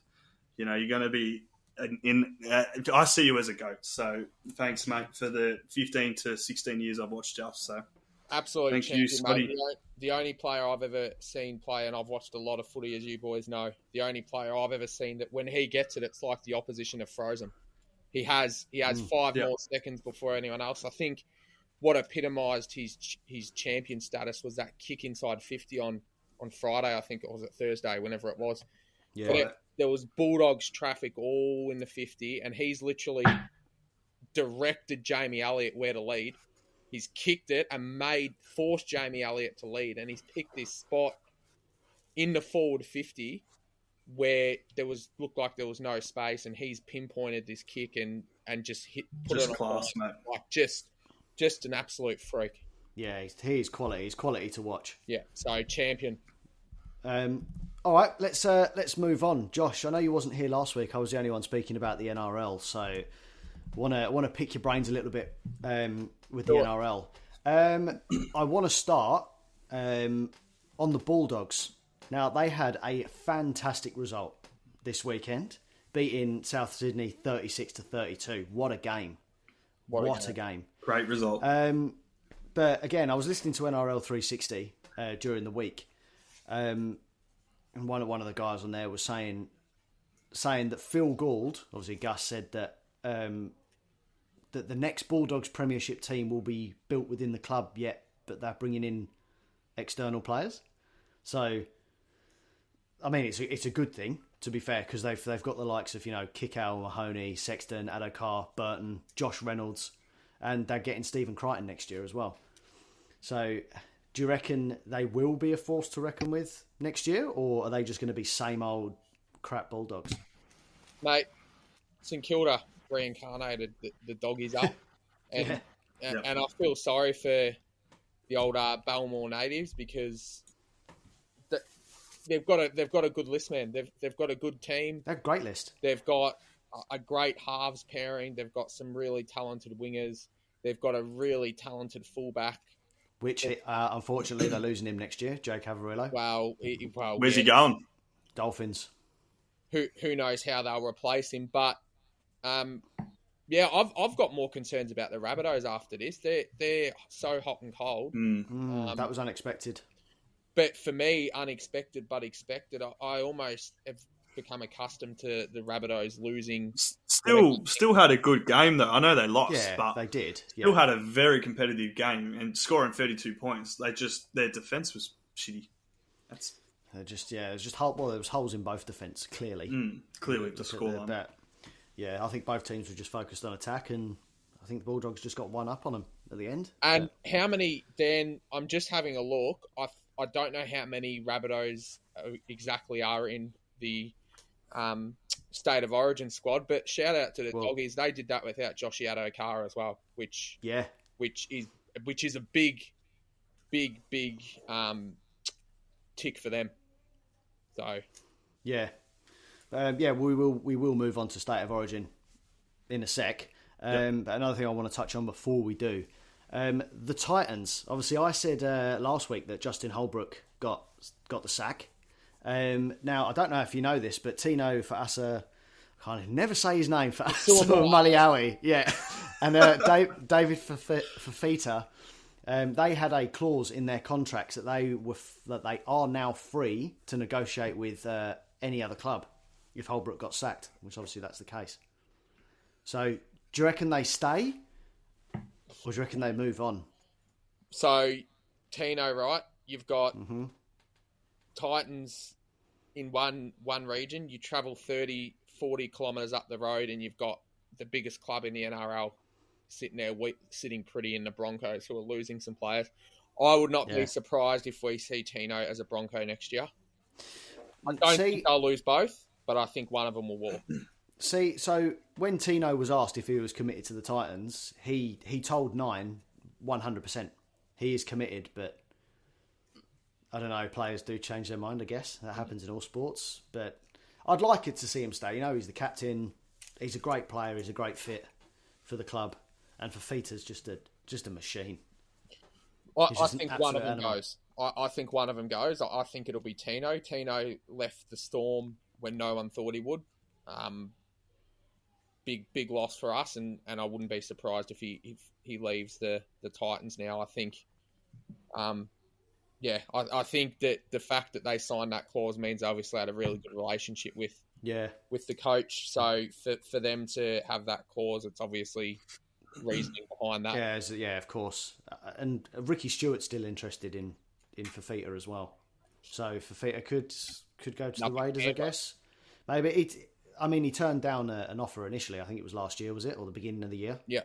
you know, you're going to be in... in uh, I see you as a GOAT. So, thanks, mate, for the fifteen to sixteen years I've watched Jeff. So, absolutely. Thank champion, you, Scotty. Mate. The only player I've ever seen play, and I've watched a lot of footy, as you boys know, the only player I've ever seen that when he gets it, it's like the opposition have frozen. He has he has mm, five yeah. more seconds before anyone else. I think... What epitomised his his champion status was that kick inside fifty on, on Friday, I think it was, at Thursday, whenever it was. Yeah. There, there was Bulldogs traffic all in the fifty, and he's literally directed Jamie Elliott where to lead. He's kicked it and made forced Jamie Elliott to lead, and he's picked this spot in the forward fifty where there was looked like there was no space, and he's pinpointed this kick and, and just hit put just it on class, mate. Like just. Just an absolute freak. Yeah, he's, he's quality. He's quality to watch. Yeah, so champion. Um, all right, let's uh, let's move on. Josh, I know you wasn't here last week. I was the only one speaking about the N R L, so want to want to pick your brains a little bit um, with the N R L. Um, I want to start um, on the Bulldogs. Now, they had a fantastic result this weekend beating South Sydney thirty-six to thirty-two. What a game. What, what a, game. a game. Great result. Um, but again, I was listening to N R L three sixty uh, during the week. Um, and one of, one of the guys on there was saying saying that Phil Gould, obviously Gus, said that um, that the next Bulldogs Premiership team will be built within the club yet, but they're bringing in external players. So, I mean, it's a, it's a good thing, to be fair, because they've they've got the likes of, you know, Kickow, Mahoney, Sexton, Adokar, Burton, Josh Reynolds, and they're getting Stephen Crichton next year as well. So, do you reckon they will be a force to reckon with next year, or are they just going to be same old crap Bulldogs? Mate, St Kilda reincarnated, the, the doggies up. And, yeah. and, yeah. and I feel sorry for the old uh, Belmore natives, because the, they've got a they've got a good list, man. They've they've got a good team. They've got a great list. They've got a, a great halves pairing. They've got some really talented wingers. They've got a really talented fullback. Which, uh, unfortunately, they're losing him next year, Joe Cavarillo. Well, he, well where's yeah. he going? Dolphins. Who who knows how they'll replace him? But um, yeah, I've I've got more concerns about the Rabbitohs after this. They're they're so hot and cold. Mm. Mm, um, that was unexpected. But for me, unexpected but expected. I, I almost have become accustomed to the Rabbitohs losing. Still, still had a good game though. I know they lost, yeah, but they did. Yeah. Still had a very competitive game and scoring thirty-two points. They just their defense was shitty. That's they just yeah. It was just well, there was holes in both defense clearly. Mm, clearly, the scoreline. Yeah, I think both teams were just focused on attack, and I think the Bulldogs just got one up on them at the end. And yeah. how many? Dan, I'm just having a look. I I don't know how many Rabbitohs exactly are in the. Um, State of Origin squad, but shout out to the well, doggies. They did that without Josh Adokar as well, which yeah, which is which is a big, big, big um, tick for them. So yeah, um, yeah, we will we will move on to State of Origin in a sec. Um, yep. But another thing I want to touch on before we do, um, the Titans. Obviously, I said uh, last week that Justin Holbrook got got the sack. Um, now, I don't know if you know this, but Tino for Asa, I can never say his name, for Asa Maliawi, yeah, and uh, Dave, David Fifita, um, they had a clause in their contracts that they were f- that they are now free to negotiate with uh, any other club if Holbrook got sacked, which obviously that's the case. So, do you reckon they stay, or do you reckon they move on? So, Tino, right? You've got. Mm-hmm. Titans in one one region, you travel thirty, forty kilometres up the road and you've got the biggest club in the N R L sitting there, sitting pretty in the Broncos, who are losing some players. I would not yeah. be surprised if we see Tino as a Bronco next year. I don't see, think they'll lose both, but I think one of them will walk. See, so when Tino was asked if he was committed to the Titans, he, he told Nine one hundred percent. He is committed, but... I don't know, players do change their mind, I guess. That happens in all sports. But I'd like it to see him stay. You know, he's the captain. He's a great player. He's a great fit for the club. And for Fita's just a just a machine. I, I think one of them animal. goes. I, I think one of them goes. I, I think it'll be Tino. Tino left the Storm when no one thought he would. Um, big, big loss for us. And, and I wouldn't be surprised if he if he leaves the, the Titans now. I think... Um, Yeah, I, I think that the fact that they signed that clause means they obviously had a really good relationship with yeah with the coach. So for for them to have that clause, it's obviously reasoning behind that. Yeah, yeah, of course. And Ricky Stewart's still interested in, in Fifita as well. So Fifita could could go to Nothing the Raiders, I guess. Maybe it. I mean, he turned down a, an offer initially. I think it was last year, was it, or the beginning of the year? Yeah.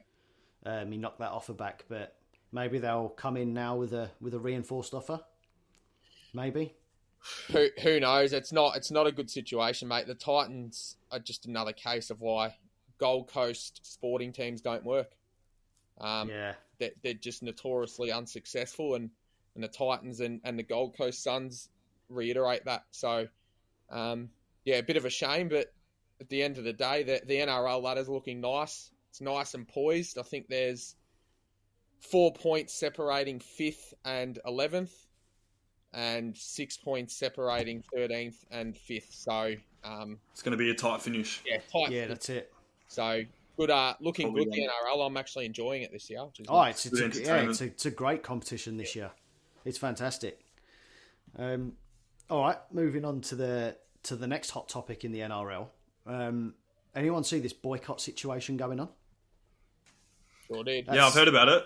Um, he knocked that offer back, but. Maybe they'll come in now with a with a reinforced offer. Maybe. Who who knows? It's not it's not a good situation, mate. The Titans are just another case of why Gold Coast sporting teams don't work. Um, yeah, they're, they're just notoriously unsuccessful, and, and the Titans and, and the Gold Coast Suns reiterate that. So, um, yeah, a bit of a shame, but at the end of the day, the, the N R L ladder's looking nice. It's nice and poised. I think there's. Four points separating fifth and eleventh. and six points separating thirteenth and fifth. So um, it's going to be a tight finish. Yeah, tight. Yeah, finish. That's it. So good. Uh, looking Probably good. The N R L. I'm actually enjoying it this year. Which is oh, nice. it's, it's, a, yeah, it's a it's a great competition this yeah. year. It's fantastic. Um, all right, moving on to the to the next hot topic in the N R L. Um, anyone see this boycott situation going on? Sure did. That's, yeah, I've heard about it.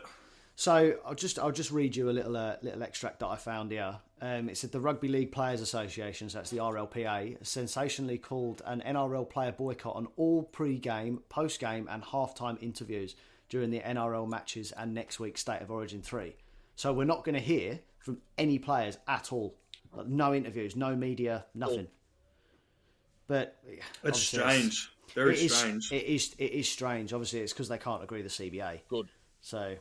So I'll just I'll just read you a little uh, little extract that I found here. Um, it said the Rugby League Players Association, so that's the R L P A, sensationally called an N R L player boycott on all pre-game, post-game and halftime interviews during the N R L matches and next week's State of Origin three. So we're not going to hear from any players at all. Like, no interviews, no media, nothing. But it's strange. It's, Very it strange. Is, it is. It is strange. Obviously, it's because they can't agree with the C B A. Good. So,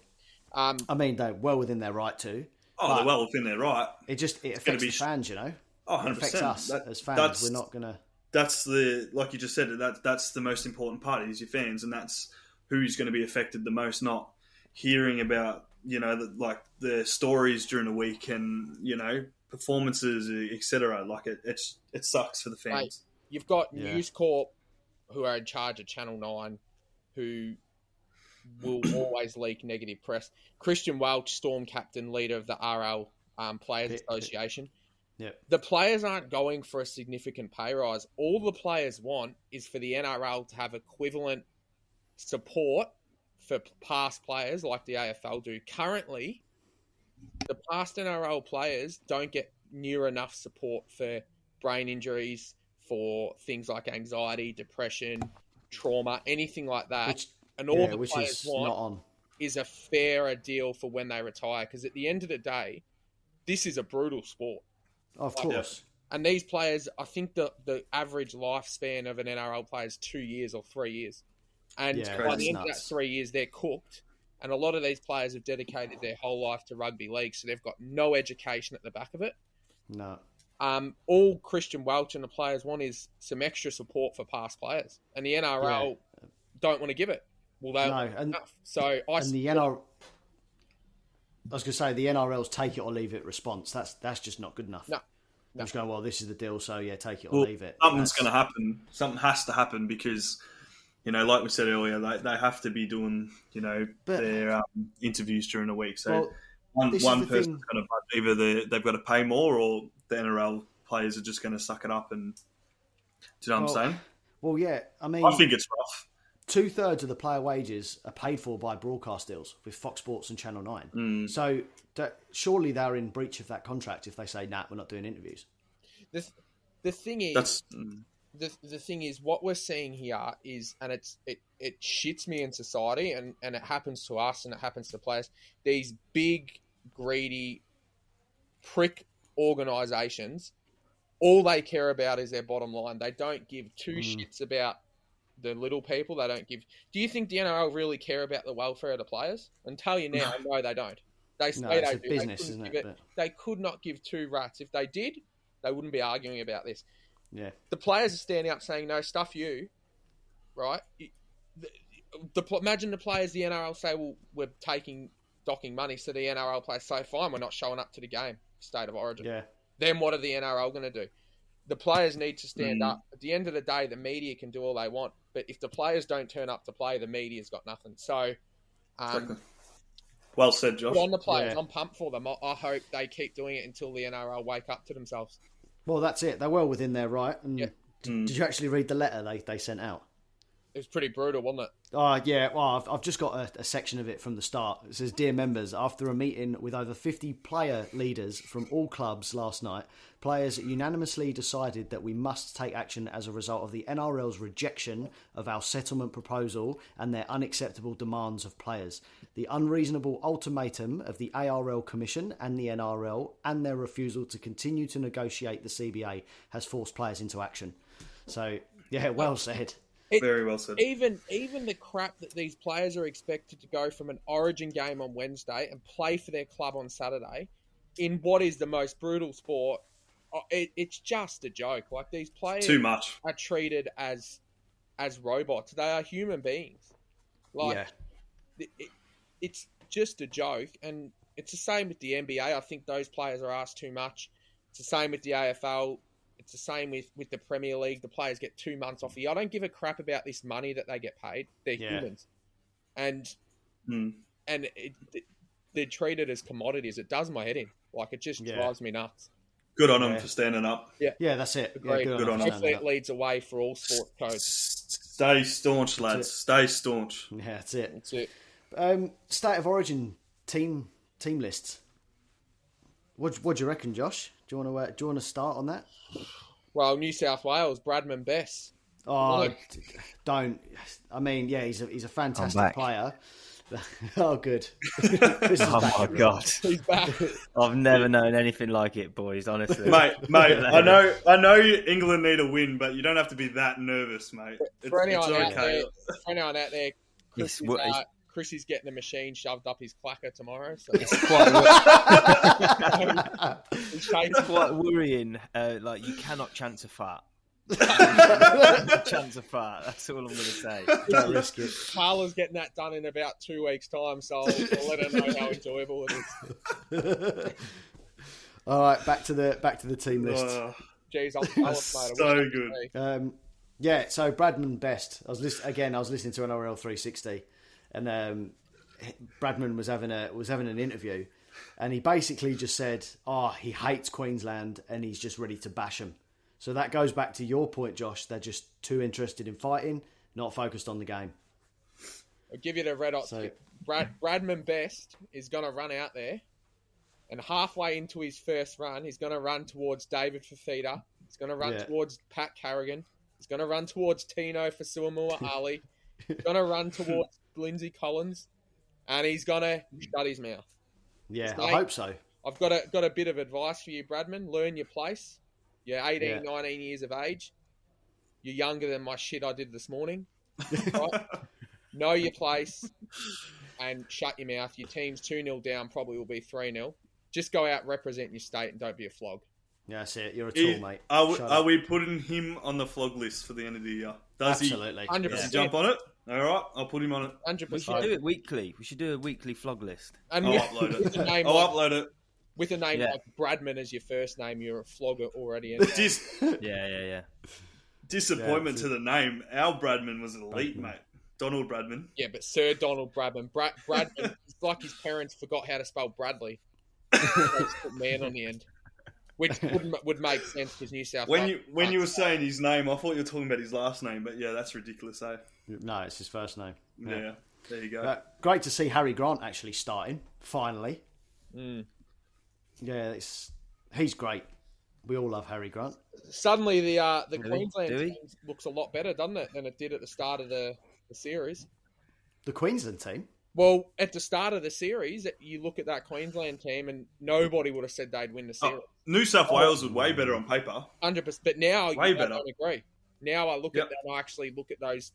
um, I mean, they're well within their right to. Oh, they're well within their right. It just it affects the fans, you know. Oh, one hundred percent. It affects us that, as fans. We're not gonna. That's the like you just said. That that's the most important part is your fans, and that's who's going to be affected the most. Not hearing about you know the, like the stories during the week and you know performances, et cetera. Like it, it's it sucks for the fans. Mate, you've got yeah. News Corp, who are in charge of Channel nine, who will always leak negative press. Christian Welch, Storm captain, leader of the R L um, Players Association. Yeah. The players aren't going for a significant pay rise. All the players want is for the N R L to have equivalent support for past players like the A F L do. Currently, the past N R L players don't get near enough support for brain injuries, for things like anxiety, depression, trauma, anything like that. Which, and all yeah, the which players is want is a fairer deal for when they retire. Because at the end of the day, this is a brutal sport. Of like, course. And these players, I think the, the average lifespan of an N R L player is two years or three years. And yeah, by the end nuts. of that three years, they're cooked. And a lot of these players have dedicated their whole life to rugby league, so they've got no education at the back of it. No. Um, all Christian Welch and the players want is some extra support for past players, and the N R L yeah. don't want to give it. Well, they no, and enough. so I and support- the N R L. I was going to say the N R L's take it or leave it response. That's that's just not good enough. No, no. I'm just going. Well, this is the deal. So yeah, take it or well, leave it. Something's going to happen. Something has to happen because you know, like we said earlier, they they have to be doing you know but, their um, interviews during the week. So. Well, One, one person's going to either they, they've got to pay more or the N R L players are just going to suck it up. And do you know well, what I'm saying? Well, yeah. I mean, I think it's rough. Two thirds of the player wages are paid for by broadcast deals with Fox Sports and Channel nine. Mm. So that, surely they're in breach of that contract if they say, nah, we're not doing interviews. The, the thing is, That's, the the thing is, what we're seeing here is, and it's it, it shits me in society, and, and it happens to us and it happens to players, these big, greedy prick organisations, all they care about is their bottom line. They don't give two mm. shits about the little people. They don't give... Do you think the N R L really care about the welfare of the players? And tell you now, no, no they don't. They say no, they it's do. A business, they isn't it? it but... They could not give two rats. If they did, they wouldn't be arguing about this. Yeah. The players are standing up saying, no, stuff you, right? The, the, imagine the players, the N R L say, well, we're taking... docking money, so the N R L players say, fine, we're not showing up to the game, State of Origin. Yeah. Then what are the N R L going to do? The players need to stand mm. up. At the end of the day, the media can do all they want, but if the players don't turn up to play, the media's got nothing. So, um, well said, Josh. On the players, yeah. I'm pumped for them. I, I hope they keep doing it until the N R L wake up to themselves. Well, that's it. They're well within their right. And yeah. d- mm. Did you actually read the letter they, they sent out? It was pretty brutal, wasn't it? Oh, yeah. Well, I've, I've just got a, a section of it from the start. It says, Dear members, after a meeting with over fifty player leaders from all clubs last night, players unanimously decided that we must take action as a result of the N R L's rejection of our settlement proposal and their unacceptable demands of players. The unreasonable ultimatum of the A R L Commission and the N R L and their refusal to continue to negotiate the C B A has forced players into action. So, yeah, well said. It, Very well said. Even even the crap that these players are expected to go from an Origin game on Wednesday and play for their club on Saturday, in what is the most brutal sport, it, it's just a joke. Like these players Too much. are treated as as robots. They are human beings. Like yeah. it, it, it's just a joke. And It's the same with the N B A. I think those players are asked too much. It's the same with the A F L. It's the same with, with the Premier League. The players get two months off. The, I don't give a crap about this money that they get paid. They're yeah. humans. And mm. and it, it, they're treated as commodities. It does my head in. Like, it just yeah. drives me nuts. Good on yeah. them for standing up. Yeah, yeah, that's it. Yeah, good, good on them. Hopefully it leads away for all sports codes. Stay staunch, lads. Stay staunch. Yeah, that's it. That's it. Um, State of Origin team team lists. What what do you reckon, Josh? Do you want to uh, do you want to start on that? Well, New South Wales, Bradman Bess. Oh, like... don't. I mean, yeah, he's a he's a fantastic player. Oh, good. Oh, my God. He's back. I've never known anything like it, boys, honestly. Mate, mate, I know I know England need a win, but you don't have to be that nervous, mate. It's, for anyone it's okay. There, for anyone out there, Chris, is, uh, Chris is getting the machine shoved up his clacker tomorrow. So. It's quite, it's quite worrying. Uh, like, you cannot chance a fart. Chance of fart. That's all I'm going to say. Don't risk it. Carla's getting that done in about two weeks' time, so I'll, I'll let her know how enjoyable it is. All right, back to the back to the team list. Uh, Jeez, I'll, I'll so good. Um, yeah, so Bradman Best. I was list- again. I was listening to N R L three sixty, and um, Bradman was having a was having an interview, and he basically just said, "Oh, he hates Queensland, and he's just ready to bash them." So that goes back to your point, Josh. They're just too interested in fighting, not focused on the game. I'll give you the red hot tip. Brad, Bradman Best is going to run out there, and halfway into his first run, he's going to run towards David Fifita. He's going to run yeah. towards Pat Carrigan. He's going to run towards Tino for Suamua Ali. He's going to run towards Lindsay Collins, and he's going to shut his mouth. Yeah, so, I hope so. I've got a, got a bit of advice for you, Bradman. Learn your place. You're eighteen, yeah. nineteen years of age. You're younger than my shit I did this morning. Right? Know your place and shut your mouth. Your team's two nil down, probably will be three nil. Just go out, represent your state, and don't be a flog. Yeah, that's it. You're a tool, mate. Are we, are we putting him on the flog list for the end of the year? Does Absolutely. He, does he jump on it? All right, I'll put him on it. one hundred percent. We should do it weekly. We should do a weekly flog list. And I'll upload it. I'll like, upload it. With a name yeah. like Bradman as your first name, you're a flogger already. Dis- yeah, yeah, yeah. Disappointment yeah, to the name. Our Bradman was elite, Bradman. Mate. Donald Bradman. Yeah, but Sir Donald Bradman. Brad- Bradman, it's like his parents forgot how to spell Bradley. They just put man on the end. Which would, would make sense because New South Wales. When, you, when you were saying his name, I thought you were talking about his last name, but yeah, that's ridiculous, eh? No, it's his first name. Yeah, yeah there you go. But great to see Harry Grant actually starting, finally. Mm. Yeah, it's, he's great. We all love Harry Grant. Suddenly, the uh, the really? Queensland team looks a lot better, doesn't it, than it did at the start of the, the series. The Queensland team? Well, at the start of the series, you look at that Queensland team and nobody would have said they'd win the series. Oh, New South oh, Wales was way better on paper. one hundred percent. But now way you know, I don't agree. Now I look yep. at that and I actually look at those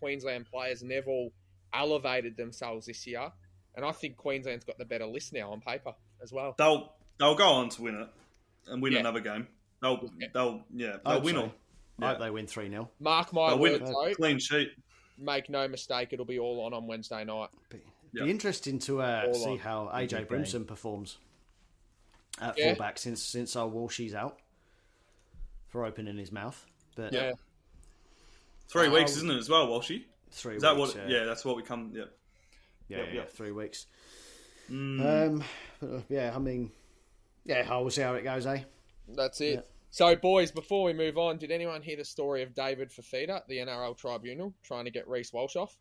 Queensland players and they've all elevated themselves this year. And I think Queensland's got the better list now on paper as well. They'll... They'll go on to win it and win yeah. another game. They'll, they'll, yeah, they'll win so. all. Yeah. I hope they win three nil. Mark my words, though. Clean sheet. Make no mistake, it'll be all on on Wednesday night. Be, yep. be interesting to uh, see on. how A J Brimson performs at yeah. fullback since since our Walshy's out for opening his mouth. But yeah, three uh, weeks, isn't it? As well, Walshy. Three. Is that weeks, what? Yeah. yeah, that's what we come. Yeah, yeah, yep, yeah. Yep. Three weeks. Mm. Um, but, uh, yeah, I mean. Yeah, we'll see how it goes, eh? That's it. Yeah. So, boys, before we move on, did anyone hear the story of David Fifita at the N R L tribunal trying to get Reece Walsh off?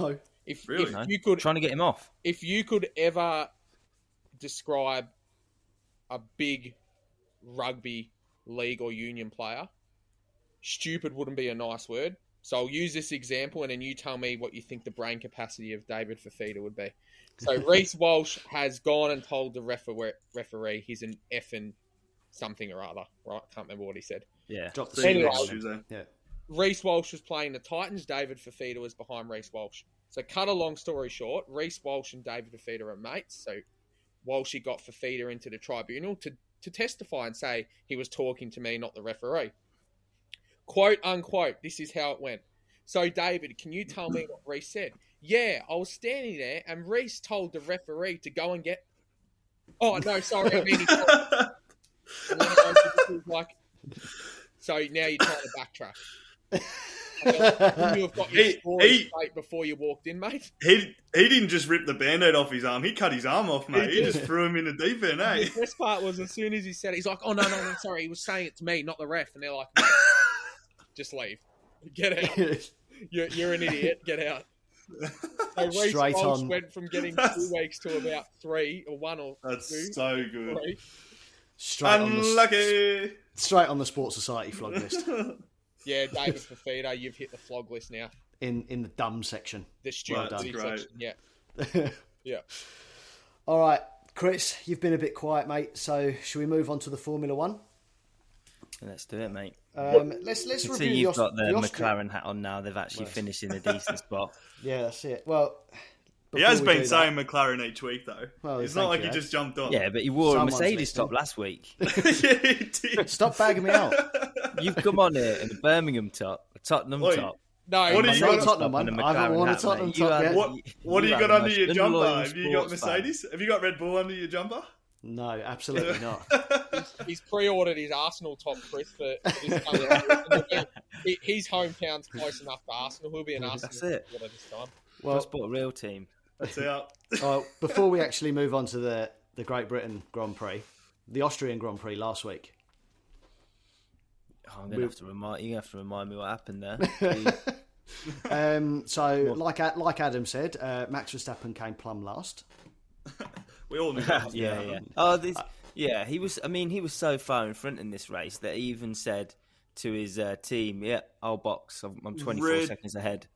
No. If, really? If no. You could, trying to get him off. If you could ever describe a big rugby league or union player, stupid wouldn't be a nice word. So I'll use this example and then you tell me what you think the brain capacity of David Fifita would be. So Reece Walsh has gone and told the referee, referee he's an effing something or other, right? Can't remember what he said. Yeah. Dropped the anyway, yeah. Reece Walsh was playing the Titans. David Fifita was behind Reece Walsh. So cut a long story short, Reece Walsh and David Fifita are mates. So Walshy got Fifita into the tribunal to, to testify and say he was talking to me, not the referee. Quote, unquote, this is how it went. So, David, can you tell me what Reece said? Yeah, I was standing there and Reece told the referee to go and get Oh, no, sorry. I mean, he was like, so now you're trying to backtrack. Like, you have got your he, he, before you walked in, mate. He he didn't just rip the Band-Aid off his arm. He cut his arm off, mate. He, he just threw him in the deep end, eh? The best part was as soon as he said it, he's like, oh, no, no, no, sorry. He was saying it to me, not the ref. And they're like, mate, just leave. Get out. You're, you're an idiot. Get out. So Reece Walsh went from getting that's, two weeks to about three or one or that's two. That's so good. Three. Straight Unlucky. On the, straight on the Sports Society flog list. Yeah, David Fifita, you've hit the flog list now. In in the dumb section. The stupid well, section, yeah. Yeah. All right, Chris, you've been a bit quiet, mate. So should we move on to the Formula One? Let's do it, mate. Um, let's let's review. See, you've the got the, the McLaren hat on now. They've actually nice. Finished in a decent spot. Yeah, that's it. Well, he has we been saying that, McLaren each week, though. Well, it's not like you, he just jumped on. Yeah, but he wore Someone's a Mercedes top him. Last week. Yeah, he did. Stop bagging me out. You've come on here in a Birmingham top, a Tottenham Oi. Top. No, what have you got a Tottenham one? I haven't worn a Tottenham top yet. What, what have you got under your jumper? Have you got Mercedes? Have you got Red Bull under your jumper? No, absolutely not. He's, he's pre-ordered his Arsenal top, Chris, for, for this coming he, his hometown's close enough to Arsenal. He'll be an Arsenal supporter this time. Well, just bought a real team. That's out. Uh, before we actually move on to the, the Great Britain Grand Prix, the Austrian Grand Prix last week. Oh, I'm gonna have to remind you. Have to remind me what happened there. um, so, like like Adam said, uh, Max Verstappen came plumb last. We all knew that. yeah, yeah. Oh, this, yeah. He was. I mean, he was so far in front in this race that he even said to his uh, team, "Yeah, I'll box. I'm, I'm twenty-four Rid- seconds ahead."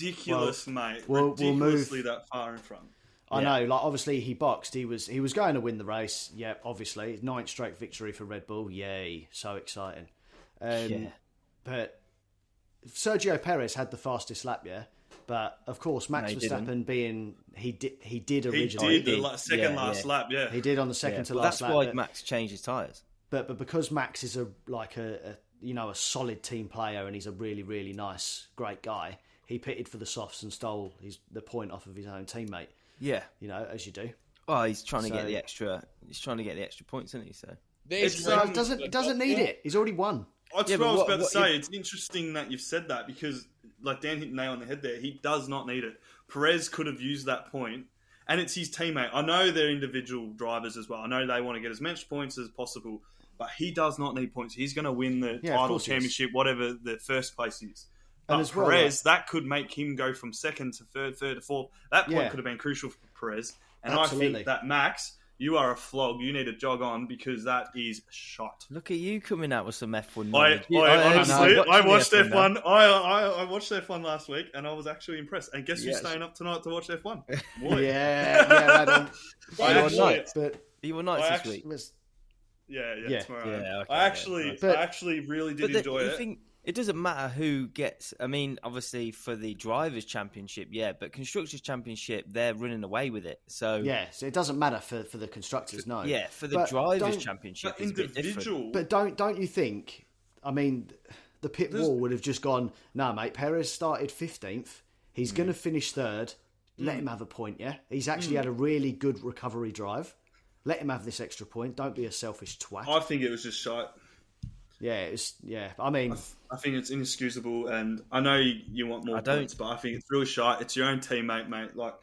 Ridiculous, well, mate. We'll, Ridiculously we'll move. That far in front. I yeah. know. Like, obviously, he boxed. He was he was going to win the race. Yeah, obviously, ninth straight victory for Red Bull. Yay! So exciting. Um, yeah. But Sergio Perez had the fastest lap, yeah. But of course, Max no, Verstappen didn't. being he did he did originally he did the second yeah, last yeah. lap, yeah. He did on the second yeah. to well, last that's lap. That's why Max changed his tyres. But but because Max is a like a, a you know a solid team player and he's a really really nice great guy, he pitted for the softs and stole his the point off of his own teammate. Yeah, you know as you do. Oh, he's trying so, to get the extra. He's trying to get the extra points, isn't he? So it's, so it doesn't it doesn't need yeah. it. He's already won. That's yeah, what I was what, about to say. If... It's interesting that you've said that because, like, Dan hit the nail on the head there. He does not need it. Perez could have used that point, and it's his teammate. I know they're individual drivers as well. I know they want to get as much points as possible, but he does not need points. He's going to win the yeah, title, championship, whatever the first place is. But and as well, Perez, yeah. that could make him go from second to third, third to fourth. That point yeah. could have been crucial for Perez. And Absolutely. I think that Max... You are a flog. You need to jog on because that is shot. Look at you coming out with some F one knowledge. I, I, honestly, no, I watched F one. F one I, I I watched F one last week and I was actually impressed. And guess yes. who's staying up tonight to watch F one? yeah, yeah, Adam. I actually, night, but you were nights this actually, week. Was... Yeah, yeah, yeah, tomorrow. Yeah, okay, I actually, yeah, but, I actually really did the, enjoy it. Thing, it doesn't matter who gets. I mean, obviously for the drivers' championship, yeah, but constructors' championship, they're running away with it. So yeah, so it doesn't matter for, for the constructors, no. Yeah, for the but drivers' championship, it's individual. A bit different. But don't don't you think? I mean, the pit There's... wall would have just gone. No, nah, mate. Perez started fifteenth. He's mm. going to finish third. Mm. Let him have a point. Yeah, he's actually mm. had a really good recovery drive. Let him have this extra point. Don't be a selfish twat. I think it was just shite. Yeah, it's yeah. I mean, I, th- I think it's inexcusable, and I know you, you want more I points, don't, but I think it's real shite. It's your own teammate, mate. Like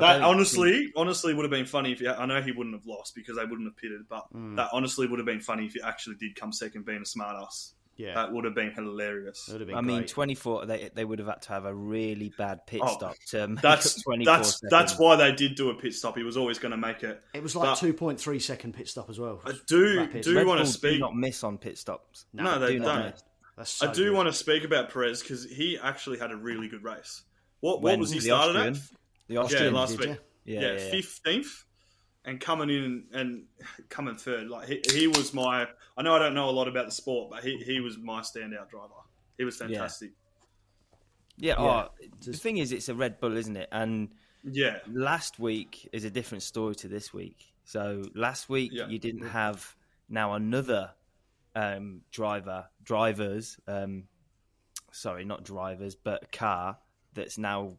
that, honestly, think... honestly would have been funny if you, I know he wouldn't have lost because they wouldn't have pitted, but mm. that honestly would have been funny if he actually did come second, being a smart ass. Yeah, that would have been hilarious. Would have been I great. mean, twenty-four. They they would have had to have a really bad pit oh, stop to make that's, up twenty-four that's, seconds. That's why they did do a pit stop. He was always going to make it. It was like two point three second pit stop as well. I do Rapid. do Red want Bulls to speak. Do not miss on pit stops. No, no they, they do don't. That's so I do good. want to speak about Perez because he actually had a really good race. What when what was he started Austrian? at? The Austrian yeah, last week. Yeah, yeah, yeah, fifteenth. And coming in and coming third, like he, he was my. I know I don't know a lot about the sport, but he, he was my standout driver. He was fantastic. Yeah. yeah, yeah. Oh, the thing is, it's a Red Bull, isn't it? And yeah, last week is a different story to this week. So last week yeah. you didn't have now another um, driver, drivers. Um, sorry, not drivers, but car that's now.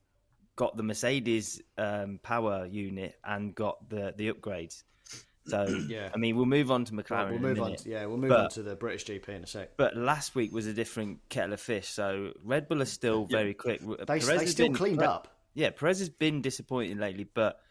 Got the Mercedes um, power unit and got the, the upgrades. So, yeah. I mean, we'll move on to McLaren. We'll move in a on. To, yeah, we'll move but, on to the British G P in a sec. But last week was a different kettle of fish. So Red Bull are still yeah. very quick. They, they still been, cleaned Perez, up. Yeah, Perez has been disappointing lately, but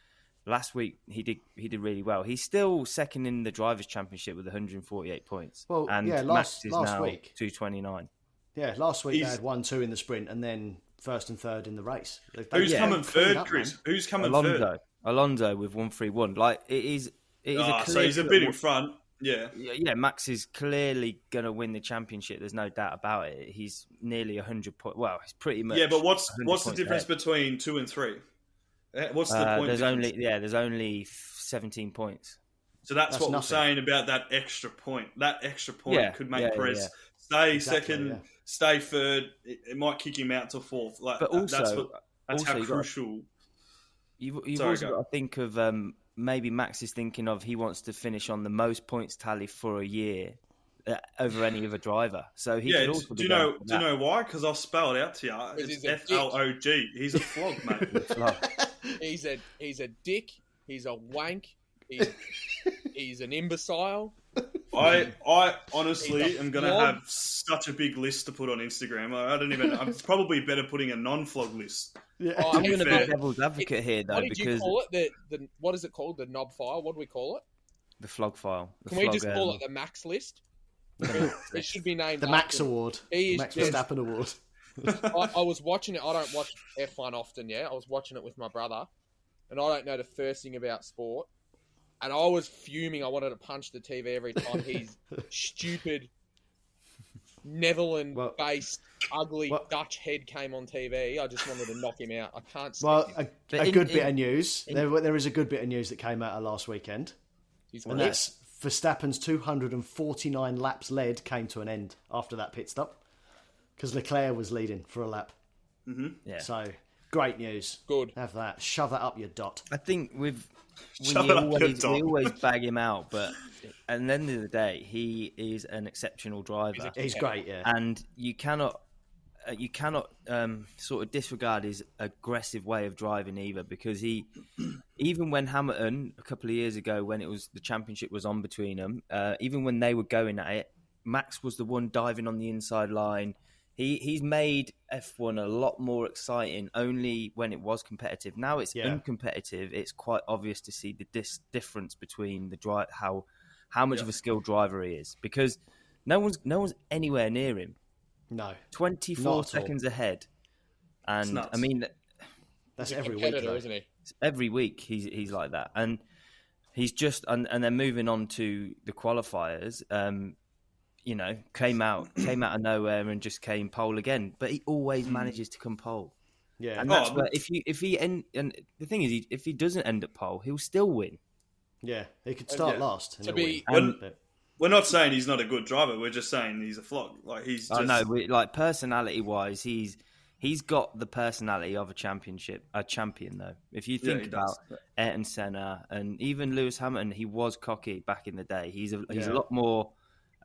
last week he did he did really well. He's still second in the Drivers' Championship with one hundred forty-eight points. Well, and yeah, last, Max is last now week two twenty-nine. Yeah, last week He's, they had one, two in the sprint, and then first and third in the race. They've Who's yeah, coming third, up, Chris? Man. Who's coming Alonso. third? Alonso with one thirty-one. Like it is. It is ah, a clear so he's a bit in front, yeah. Yeah, Max is clearly going to win the championship. There's no doubt about it. He's nearly one hundred points. Well, he's pretty much... Yeah, but what's what's the difference ahead. between two and three? What's the uh, point there's difference? Only, yeah, there's only seventeen points. So that's, that's what nothing. we're saying about that extra point. That extra point yeah, could make yeah, Perez yeah. stay exactly, second, yeah. stay third. It, it might kick him out to fourth. Like, but also, that's, what, that's also how you've crucial... You've, you've Sorry, also go. got to think of... Um, maybe Max is thinking of he wants to finish on the most points tally for a year uh, over any other driver. So he yeah, could also do be you know do you know why? Because I've spelled out to you. It's F L O G. He's a flog, mate. he's a he's a dick. He's a wank. He's, he's an imbecile. I I honestly am going to have such a big list to put on Instagram. I, I don't even. I'm probably better putting a non-flog list. Yeah. Oh, I'm going to be devil's advocate it, here, though. What did because you call it? The, the what is it called? The knob file? What do we call it? The flog file. The Can flog, we just call um... it the Max list? It should be named the Max Award. The Max Verstappen Award. I, I was watching it. I don't watch F one often. Yeah, I was watching it with my brother, and I don't know the first thing about sport. And I was fuming. I wanted to punch the T V every time he's stupid, Netherlands-based, well, ugly well, Dutch head came on T V. I just wanted to knock him out. I can't stand Well, him. a, a in, good in, bit of news. In, there, there is a good bit of news that came out of last weekend. And that's Verstappen's two hundred forty-nine laps led came to an end after that pit stop because Leclerc was leading for a lap. Mm-hmm. Yeah. So, great news. Good. Have that. Shove that up your dot. I think we've... We always, we always bag him out, but at the end of the day, he is an exceptional driver. He's great, yeah. And you cannot, you cannot um, sort of disregard his aggressive way of driving either, because he, even when Hamilton a couple of years ago, when it was the championship was on between them, uh, even when they were going at it, Max was the one diving on the inside line. He he's made F one a lot more exciting only when it was competitive. Now it's yeah. uncompetitive. It's quite obvious to see the dis- difference between the dri- how how much yeah. of a skilled driver he is, because no one's no one's anywhere near him. No, twenty-four seconds all. ahead, and I mean that's he's every week, though. Isn't he? Every week he's he's like that, and he's just and, and then moving on to the qualifiers. Um, You know, came out, came out of nowhere and just came pole again. But he always manages to come pole. Yeah, and that's oh, where if you if he end, and the thing is, he, if he doesn't end at pole, he'll still win. Yeah, he could start yeah. last. To be, win. We're, we're not saying he's not a good driver. We're just saying he's a flog. Like he's. Just... I know, we, like personality wise, he's he's got the personality of a championship, a champion though. If you think yeah, about does. Ayrton Senna and even Lewis Hamilton, he was cocky back in the day. He's a, he's yeah. a lot more.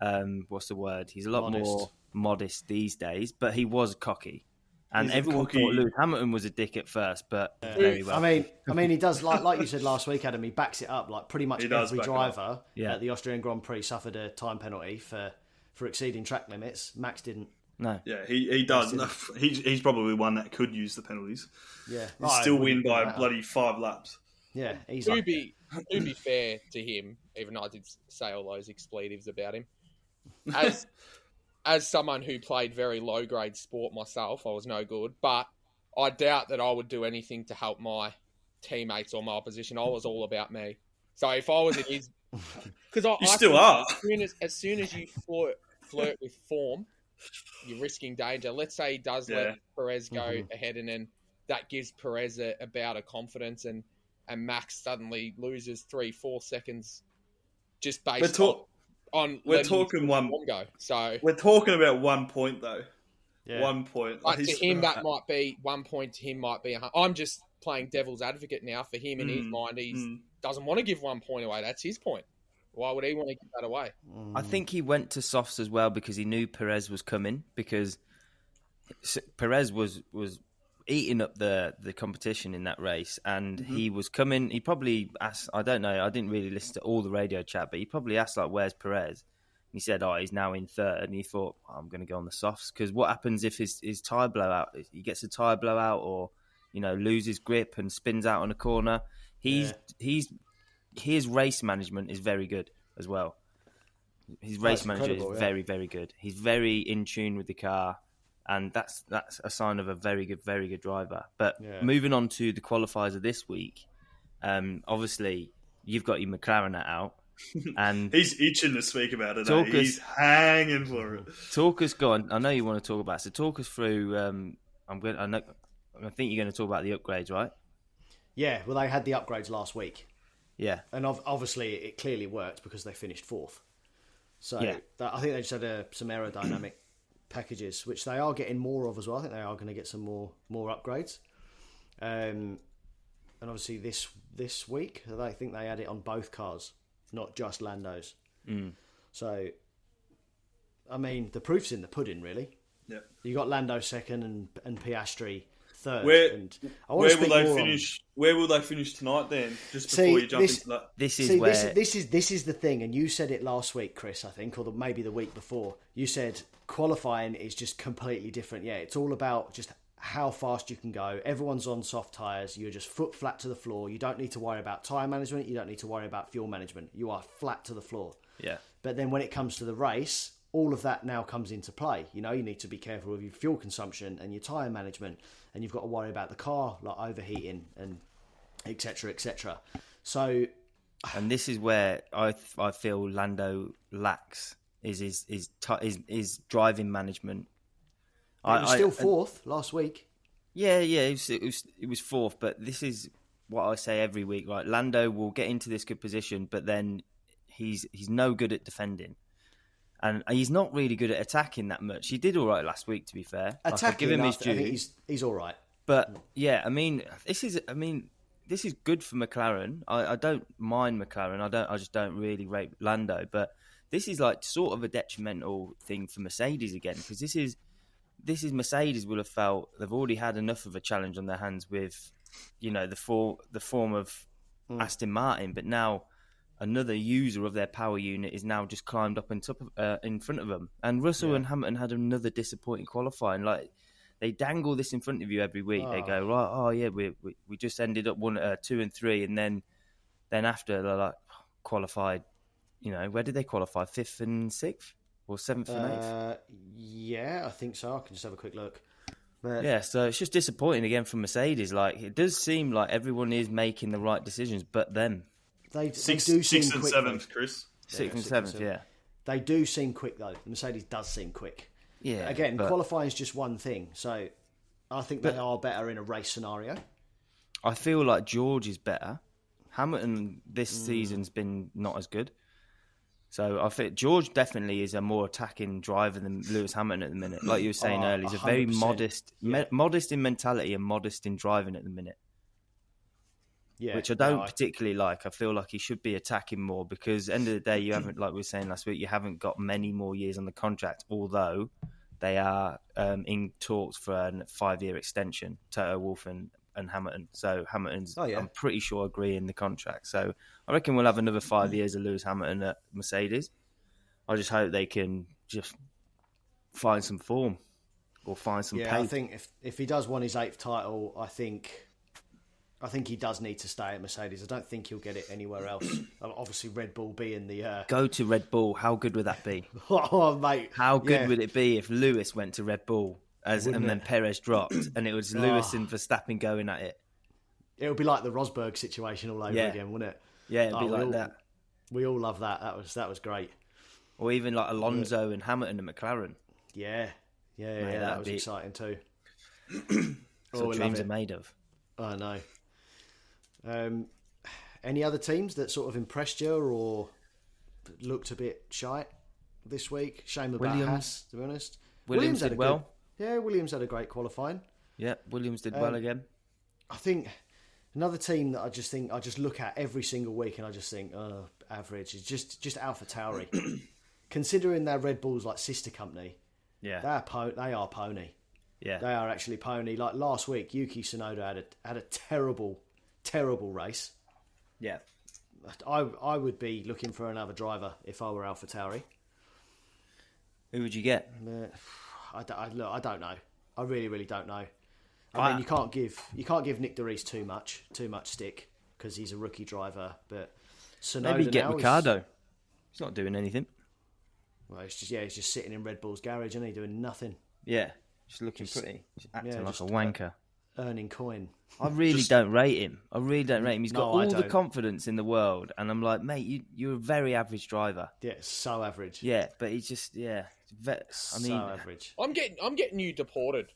Um, what's the word? He's a lot modest. more modest these days, but he was cocky, and He's everyone cocky. thought Lewis Hamilton was a dick at first. But yeah. very well. I mean, I mean, he does like like you said last week, Adam. He backs it up like pretty much he every driver yeah. at the Austrian Grand Prix suffered a time penalty for, for exceeding track limits. Max didn't. No. Yeah, he, he does. No, he's, he's probably one that could use the penalties. Yeah, and right, still win by matter. bloody five laps. Yeah, he's to like, be to be fair to him, even though I did say all those expletives about him. As as someone who played very low grade sport myself, I was no good, but I doubt that I would do anything to help my teammates or my opposition. I was all about me. So if I was in his, because I you I still are. As soon as, as soon as you flirt flirt with form, you're risking danger. Let's say he does yeah. let Perez go mm-hmm. ahead, and then that gives Perez a, a bout of confidence, and and Max suddenly loses three, four seconds just based on. On we're talking one go, so we're talking about one point though. Yeah. One point. Like to him, that might be one point. To him, might be. A, I'm just playing devil's advocate now. For him, in mm. his mind, he mm. doesn't want to give one point away. That's his point. Why would he want to give that away? I think he went to softs as well because he knew Perez was coming. Because Perez was was eating up the, the competition in that race, and mm-hmm. he was coming. He probably asked, I don't know, I didn't really listen to all the radio chat, but he probably asked, like, where's Perez? And he said, oh, he's now in third. And he thought, oh, I'm going to go on the softs, because what happens if his, his tyre blowout, if he gets a tyre blowout or, you know, loses grip and spins out on a corner? He's, yeah. he's, his race management is very good as well. His race that's manager is yeah. very, very good. He's very in tune with the car. And that's that's a sign of a very good, very good driver. But yeah. moving on to the qualifiers of this week, um, obviously you've got your McLaren out, and he's itching to speak about it. Talk us, he's hanging for it. Talk us, go on. I know you want to talk about it, so talk us through. Um, I'm going. I know. I think you're going to talk about the upgrades, right? Yeah. Well, they had the upgrades last week. Yeah. And ov- obviously, it clearly worked because they finished fourth. So yeah. that, I think they just had a, some aerodynamic packages, which they are getting more of as well. I think they are going to get some more more upgrades, um, and obviously this this week I think they had it on both cars, not just Lando's. Mm. So, I mean, the proof's in the pudding, really. Yep. You got Lando second and and Piastri third. Where, and I want where to will they finish? On... Where will they finish tonight? Then just before see, you jump this, into that, this is see, where this, this is this is the thing, and you said it last week, Chris. I think, or the, maybe the week before, you said. Qualifying is just completely different. Yeah, it's all about just how fast you can go. Everyone's on soft tyres. You're just foot flat to the floor. You don't need to worry about tyre management. You don't need to worry about fuel management. You are flat to the floor. Yeah. But then when it comes to the race, all of that now comes into play. You know, you need to be careful with your fuel consumption and your tyre management, and you've got to worry about the car like overheating and et cetera, et cetera. So, and this is where I th- I feel Lando lacks. Is his is is is driving management? It was I, still fourth I, last week. Yeah, yeah, it was, it was it was fourth. But this is what I say every week, right? Lando will get into this good position, but then he's he's no good at defending, and he's not really good at attacking that much. He did all right last week, to be fair. Attacking, like, give him his due. I think he's he's all right. But yeah, I mean, this is I mean. This is good for McLaren. I, I don't mind McLaren. I don't. I just don't really rate Lando. But this is like sort of a detrimental thing for Mercedes again, because this is this is Mercedes will have felt they've already had enough of a challenge on their hands with, you know, the for, the form of mm. Aston Martin. But now another user of their power unit is now just climbed up and top of, uh, in front of them. And Russell yeah. and Hamilton had another disappointing qualifying. Like, they dangle this in front of you every week. Oh. They go, right, oh yeah, we we, we just ended up one, uh, two and three, and then then after they're like qualified. You know, where did they qualify? Fifth and sixth, or seventh and eighth? Uh, yeah, I think so. I can just have a quick look. But... yeah, so it's just disappointing again from Mercedes. Like, it does seem like everyone is making the right decisions, but them. They, six, they do sixth seem and quick, seventh, though. Chris. Sixth yeah, and six seventh, and yeah. They do seem quick though. Mercedes does seem quick. Yeah. Again, but... qualifying is just one thing, so I think but... they are better in a race scenario. I feel like George is better. Hamilton this mm. season's been not as good. So I think George definitely is a more attacking driver than Lewis Hamilton at the minute. Like you were saying oh, earlier, he's a very modest, yeah. me- modest in mentality and modest in driving at the minute. Yeah, which I don't no, particularly I... like. I feel like he should be attacking more because end of the day, you haven't, like we were saying last week, you haven't got many more years on the contract. Although they are um, in talks for a five-year extension, Toto Wolff and, and Hamilton. So Hamilton's, oh, yeah. I'm pretty sure, agreeing the contract. So I reckon we'll have another five years of Lewis Hamilton at Mercedes. I just hope they can just find some form or find some. Yeah, paint. I think if if he does win his eighth title, I think I think he does need to stay at Mercedes. I don't think he'll get it anywhere else. Obviously, Red Bull being the uh... go to Red Bull. How good would that be? Oh, mate! How good yeah. would it be if Lewis went to Red Bull as Wouldn't and it? Then Perez dropped, and it was Lewis oh. and Verstappen going at it? It would be like the Rosberg situation all over yeah. again, wouldn't it? Yeah, it'd be oh, like all, that. We all love that. That was that was great. Or even like Alonso yeah. and Hamilton and McLaren. Yeah, yeah, yeah. Mate, yeah that was be... exciting too. That's oh, what dreams are made of. I oh, know. Um, any other teams that sort of impressed you or looked a bit shite this week? Shame about Williams. Haas, to be honest. Williams, Williams did well. Good, yeah, Williams had a great qualifying. Yeah, Williams did um, well again. I think. Another team that I just think I just look at every single week and I just think, oh, average is just just AlphaTauri. Considering their Red Bull's like sister company, yeah, they are po- they are pony. Yeah, they are actually pony. Like last week, Yuki Tsunoda had a had a terrible, terrible race. Yeah, I I would be looking for another driver if I were AlphaTauri. Who would you get? Uh, I, don't, I look. I don't know. I really, really don't know. I, I mean, you can't give you can't give Nick DeRees too much too much stick because he's a rookie driver. But Tsunoda maybe get Ricciardo. Is, he's not doing anything. Well, it's just yeah, he's just sitting in Red Bull's garage, isn't he, doing nothing? Yeah. Just looking just, pretty, just acting yeah, like just a wanker, earning coin. I really just, don't rate him. I really don't rate him. He's no, got all the confidence in the world, and I'm like, mate, you you're a very average driver. Yeah, so average. Yeah, but he's just yeah, ve- I mean, so average. I'm getting I'm getting you deported.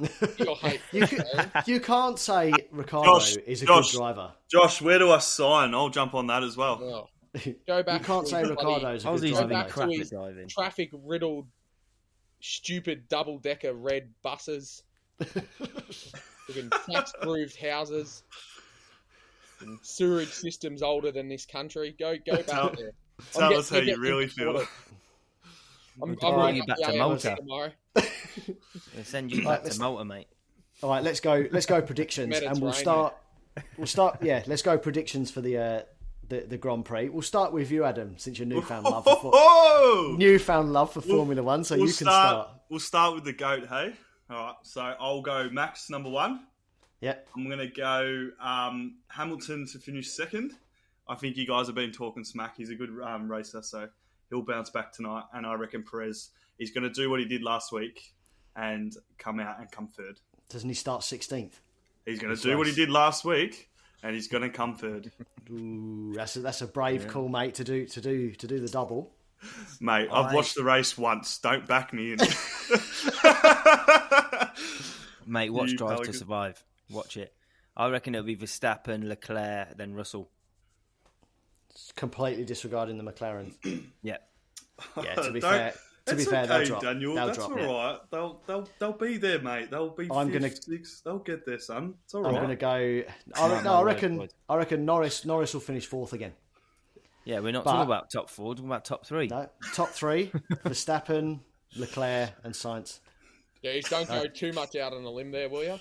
You're hyped, you, can, you can't say Ricardo Josh, is a Josh, good driver. Josh, where do I sign? I'll jump on that as well. Oh. Go back. You can't say Ricardo's a good driver. Go back to his traffic riddled. Stupid double-decker red buses, fucking tax-grooved houses, and sewerage systems older than this country. Go, go back tell, there. Tell I'm us getting, how you really feel. I'm going back to Malta tomorrow. I'll send you back to Malta, mate. All right, let's go. Let's go predictions, and we'll start. We'll start. Yeah, let's go predictions for the. Uh, The, the Grand Prix. We'll start with you, Adam, since your newfound love for for, newfound love for we'll, Formula One, so we'll you can start, start. We'll start with the GOAT, hey? All right, so I'll go Max, number one. Yeah. I'm going to go um, Hamilton to finish second. I think you guys have been talking smack. He's a good um, racer, so he'll bounce back tonight, and I reckon Perez is going to do what he did last week and come out and come third. Doesn't he start sixteenth? He's going to do race. what he did last week. And he's going to come third. Ooh, that's a, that's a brave yeah. call, mate. To do to do to do the double, mate. I've I... watched the race once. Don't back me in, mate. Watch you Drive Pelican. to Survive. Watch it. I reckon it'll be Verstappen, Leclerc, then Russell. It's completely disregarding the McLaren. yeah, yeah. To be fair, to be fair, okay, they'll drop. Daniel, they'll that's drop, all yeah. right. They'll they'll they'll be there, mate. They'll be. I'm fifth, gonna. Sixth. They'll get there, son. It's all I'm right. I'm gonna go. I, no, no, no, I reckon. Word. I reckon Norris. Norris will finish fourth again. Yeah, we're not but, talking about top four. We're talking about top three. No, top three: Verstappen, Leclerc, and Sainz. Yeah, you don't go too much out on a limb there, will you?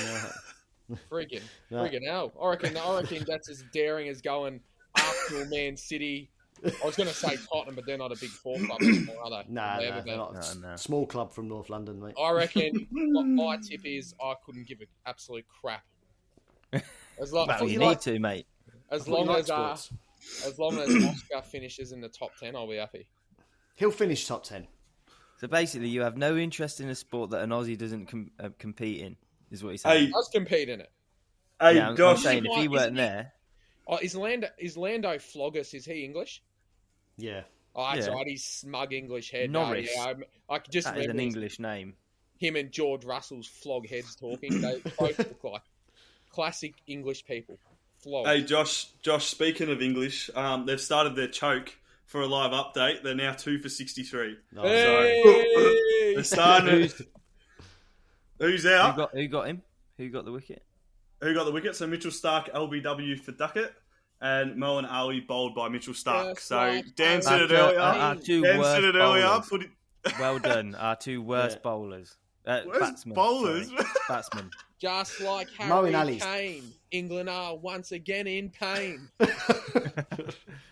No. Friggin', no. friggin' hell! I reckon. I reckon that's as daring as going after Man City. I was going to say Tottenham, but they're not a big four club anymore, are they? No, no, they're not. No, no. Small club from North London, mate. I reckon what my tip is I couldn't give an absolute crap. As long, well, you need like, to, mate. As long as, uh, as long as Oscar finishes in the top ten, I'll be happy. He'll finish top ten. So basically, you have no interest in a sport that an Aussie doesn't com- uh, compete in, is what he's saying. He does compete in it. Hey, yeah, I'm, gosh. I'm saying if he weren't there... Oh, is Lando, is Lando Floggis, is he English? Yeah. Oh, that's yeah. right. He's smug English head. Norris. Oh, yeah. I, I could just that remember is an English name. Him and George Russell's flog heads talking. They both look like classic English people. Flog. Hey, Josh, Josh, speaking of English, um, they've started their choke for a live update. They're now two for sixty-three. No, hey! Sorry. They're starting who's, who's out? Who got, who got him? Who got the wicket? Who got the wicket? So Mitchell Starc, L B W for Duckett, and Moeen Ali bowled by Mitchell Starc. Yes, so right. Dan said it earlier. Our two Dan worst said it earlier. It... well done. Our two worst yeah. bowlers. Uh, batsmen, bowlers? batsmen. Just like Harry Kane, England are once again in pain.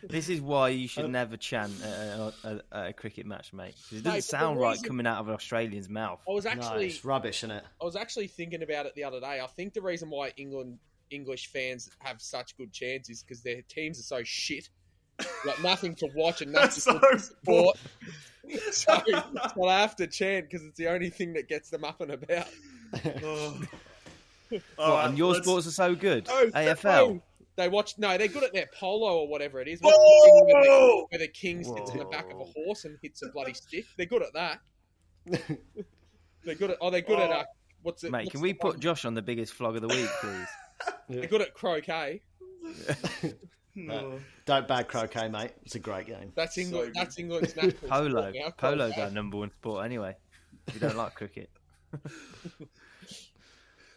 This is why you should um, never chant at a, at a cricket match, mate. Because it doesn't mate, sound right reason... coming out of an Australian's mouth. I was actually, no, it's rubbish, isn't it? I was actually thinking about it the other day. I think the reason why England English fans have such good chances is because their teams are so shit. Like nothing to watch and nothing so to support. so, so I have to chant because it's the only thing that gets them up and about. oh. what, right, and your let's... sports are so good. Oh, A F L. Oh. They watch. No, they're good at their polo or whatever it is. Where the, where the king sits on the back of a horse and hits a bloody stick. They're good at that. they're good at. Oh, they're good oh. at. Uh, what's it? Mate, what's can we put one? Josh on the biggest flog of the week, please? yeah. They're good at croquet. no. Don't bag croquet, mate. It's a great game. That's England. So that's England's national polo. Now, Polo's our number one sport anyway. If you don't like cricket.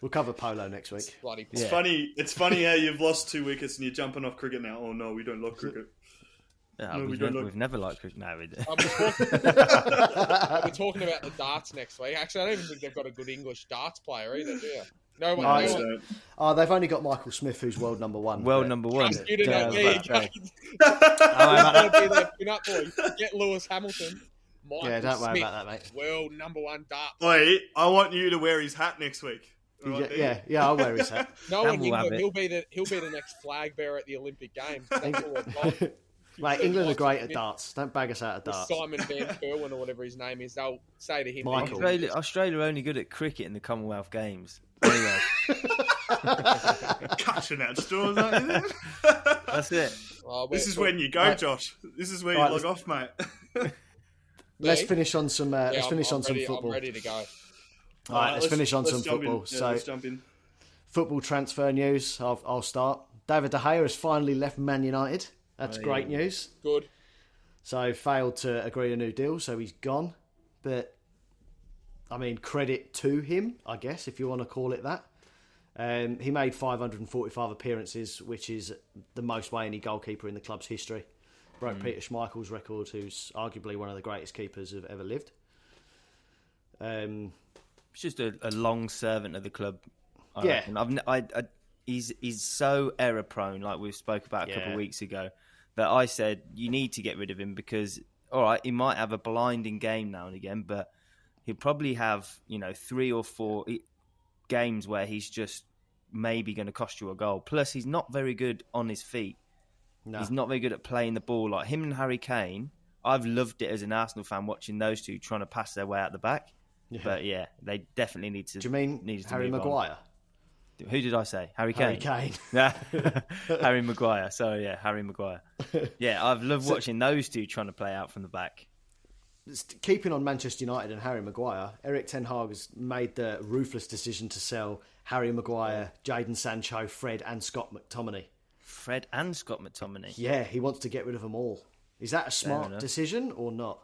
We'll cover polo next week. It's, bloody it's yeah. funny. It's funny how you've lost two wickets and you're jumping off cricket now. Oh no, we don't love cricket. No, no, we've, we ne- look... we've never liked cricket. No, we do. Um, we're, talking... we're talking about the darts next week. Actually, I don't even think they've got a good English darts player either, do you? No one. No, no one. Oh, they've only got Michael Smith, who's world number one. World yeah. number one. Trust you to know me. Get Lewis Hamilton. Michael yeah, don't Smith, worry about that, mate. World number one dart. Wait, I want you to wear his hat next week. Yeah, yeah, yeah, I'll wear his hat. No one. We'll he'll be the he'll be the next flag bearer at the Olympic Games. Like England are great at darts. Don't bag us out of darts. Simon Van Kerwin or whatever his name is, they'll say to him. Michael. Australia, Australia are only good at cricket in the Commonwealth Games. Anyway, catching out straws, aren't you? That's it. Oh, this is when you go, right. Josh. This is where right, you log off, mate. Let's finish on some. Uh, yeah, let's finish I'm, I'm on ready, some football. I'm ready to go. All, All right, let's, let's finish on let's some football. Yeah, so, let's jump in. Football transfer news. I'll, I'll start. David De Gea has finally left Man United. That's oh, yeah. great news. Good. So failed to agree a new deal, so he's gone. But I mean, credit to him, I guess, if you want to call it that. Um, he made five hundred forty-five appearances, which is the most by any goalkeeper in the club's history. Broke mm. Peter Schmeichel's record, who's arguably one of the greatest keepers who've ever lived. Um, he's just a, a long servant of the club. I yeah, reckon. I've, I, I, he's he's so error prone, like we spoke about a yeah. couple of weeks ago. That I said you need to get rid of him because, all right, he might have a blinding game now and again, but he'll probably have, you know, three or four games where he's just maybe going to cost you a goal. Plus, he's not very good on his feet. No. He's not very good at playing the ball. Like him and Harry Kane, I've loved it as an Arsenal fan watching those two trying to pass their way out the back. Yeah. But yeah, they definitely need to. Do you mean needed Harry Maguire? On. Who did I say? Harry Kane. Harry Kane. Harry Maguire. So, yeah, Harry Maguire. Yeah, I've loved so, watching those two trying to play out from the back. Keeping on Manchester United and Harry Maguire, Eric Ten Hag has made the ruthless decision to sell Harry Maguire, Jadon Sancho, Fred and Scott McTominay. Fred and Scott McTominay? Yeah, he wants to get rid of them all. Is that a smart decision or not?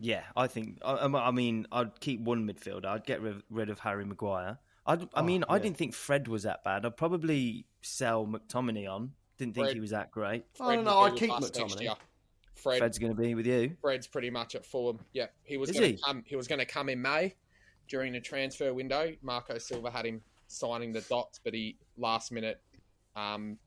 Yeah, I think... I, I mean, I'd keep one midfielder. I'd get rid of Harry Maguire. I'd, I mean, oh, yeah. I didn't think Fred was that bad. I'd probably sell McTominay on. Didn't think Fred, he was that great. I don't know. I'd keep McTominay. Fred, Fred's going to be with you. Fred's pretty much at Fulham. Yeah, he was. Gonna he? Come, he was going to come in May during the transfer window. Marco Silva had him signing the dots, but he last minute um,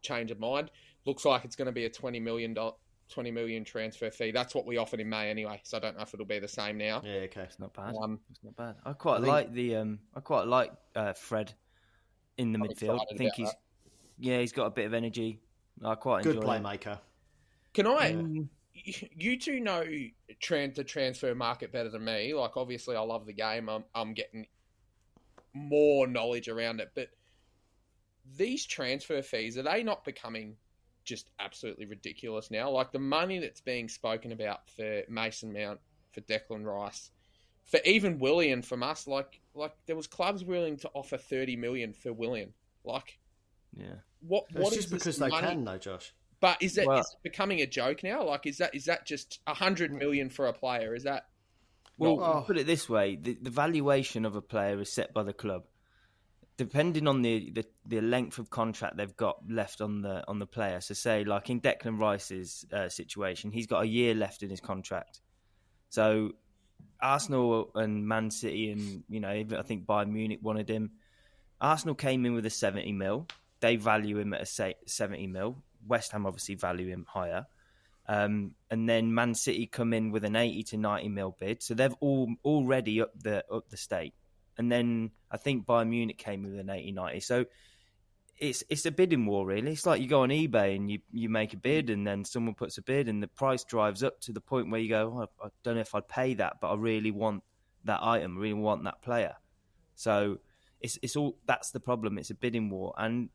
change of mind. Looks like it's going to be a twenty million dollar twenty million transfer fee. That's what we offered in May anyway, so I don't know if it'll be the same now. Yeah, okay, it's not bad. Um, it's not bad. I quite I like think... the um, I quite like uh, Fred in the I'm midfield. I think he's that. yeah, he's got a bit of energy. I quite good enjoy playmaker. Him. Can I? Um, you two know trans the transfer market better than me. Like, obviously, I love the game. I'm I'm getting more knowledge around it, but these transfer fees, are they not becoming just absolutely ridiculous now? Like the money that's being spoken about for Mason Mount, for Declan Rice, for even Willian from us, like like there was clubs willing to offer thirty million for Willian. Like, yeah, what? It's what just is because they money? Can, though, Josh. But is that well, is it becoming a joke now? Like, is that is that just a hundred million for a player? Is that? Well, not... oh. Put it this way: the, the valuation of a player is set by the club. Depending on the, the, the length of contract they've got left on the on the player. So say, like in Declan Rice's uh, situation, he's got a year left in his contract. So Arsenal and Man City and, you know, even I think Bayern Munich wanted him. Arsenal came in with a seventy mil. They value him at a seventy mil. West Ham obviously value him higher. Um, and then Man City come in with an eighty to ninety mil bid. So they've all already up the up the stake. And then I think Bayern Munich came with an eighty ninety. So it's it's a bidding war, really. It's like you go on eBay and you, you make a bid and then someone puts a bid and the price drives up to the point where you go, oh, I don't know if I'd pay that, but I really want that item, I really want that player. So it's it's all that's the problem. It's a bidding war. And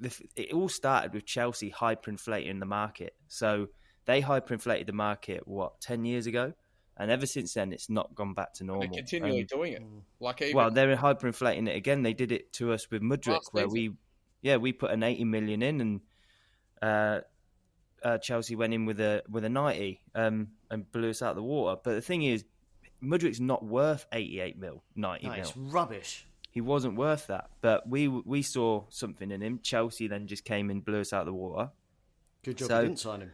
the, it all started with Chelsea hyperinflating the market. So they hyperinflated the market, what, ten years ago? And ever since then, it's not gone back to normal. They're continually um, doing it. Like even, well, they're hyperinflating it again. They did it to us with Mudryk, where we, yeah, we put an eighty million in, and uh, uh, Chelsea went in with a with a ninety um, and blew us out of the water. But the thing is, Mudryk's not worth eighty-eight mil, ninety no, mil. It's rubbish. He wasn't worth that. But we we saw something in him. Chelsea then just came and blew us out of the water. Good job, so, you didn't sign him.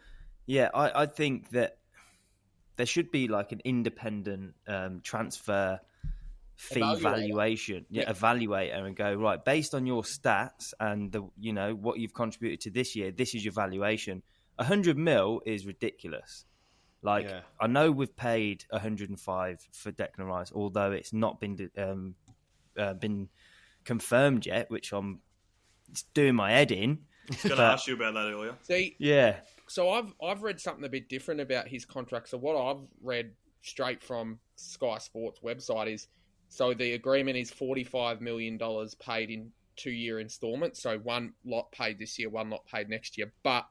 Yeah, I, I think that there should be like an independent um, transfer fee evaluator. valuation, yeah, yeah, evaluator, and go, right, based on your stats and the, you know, what you've contributed to this year, this is your valuation. A hundred mil is ridiculous. Like, yeah. I know we've paid one hundred and five for Declan Rice, although it's not been um, uh, been confirmed yet, which I'm it's doing my head in. I was going to ask you about that earlier. See, yeah. So I've I've read something a bit different about his contract. So what I've read straight from Sky Sports website is, so the agreement is forty-five million dollars paid in two-year installments. So one lot paid this year, one lot paid next year. But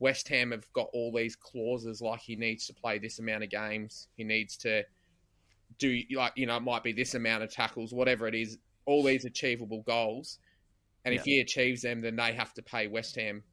West Ham have got all these clauses, like he needs to play this amount of games, he needs to do, like, you know, it might be this amount of tackles, whatever it is, all these achievable goals. And yeah. if he achieves them, then they have to pay West Ham.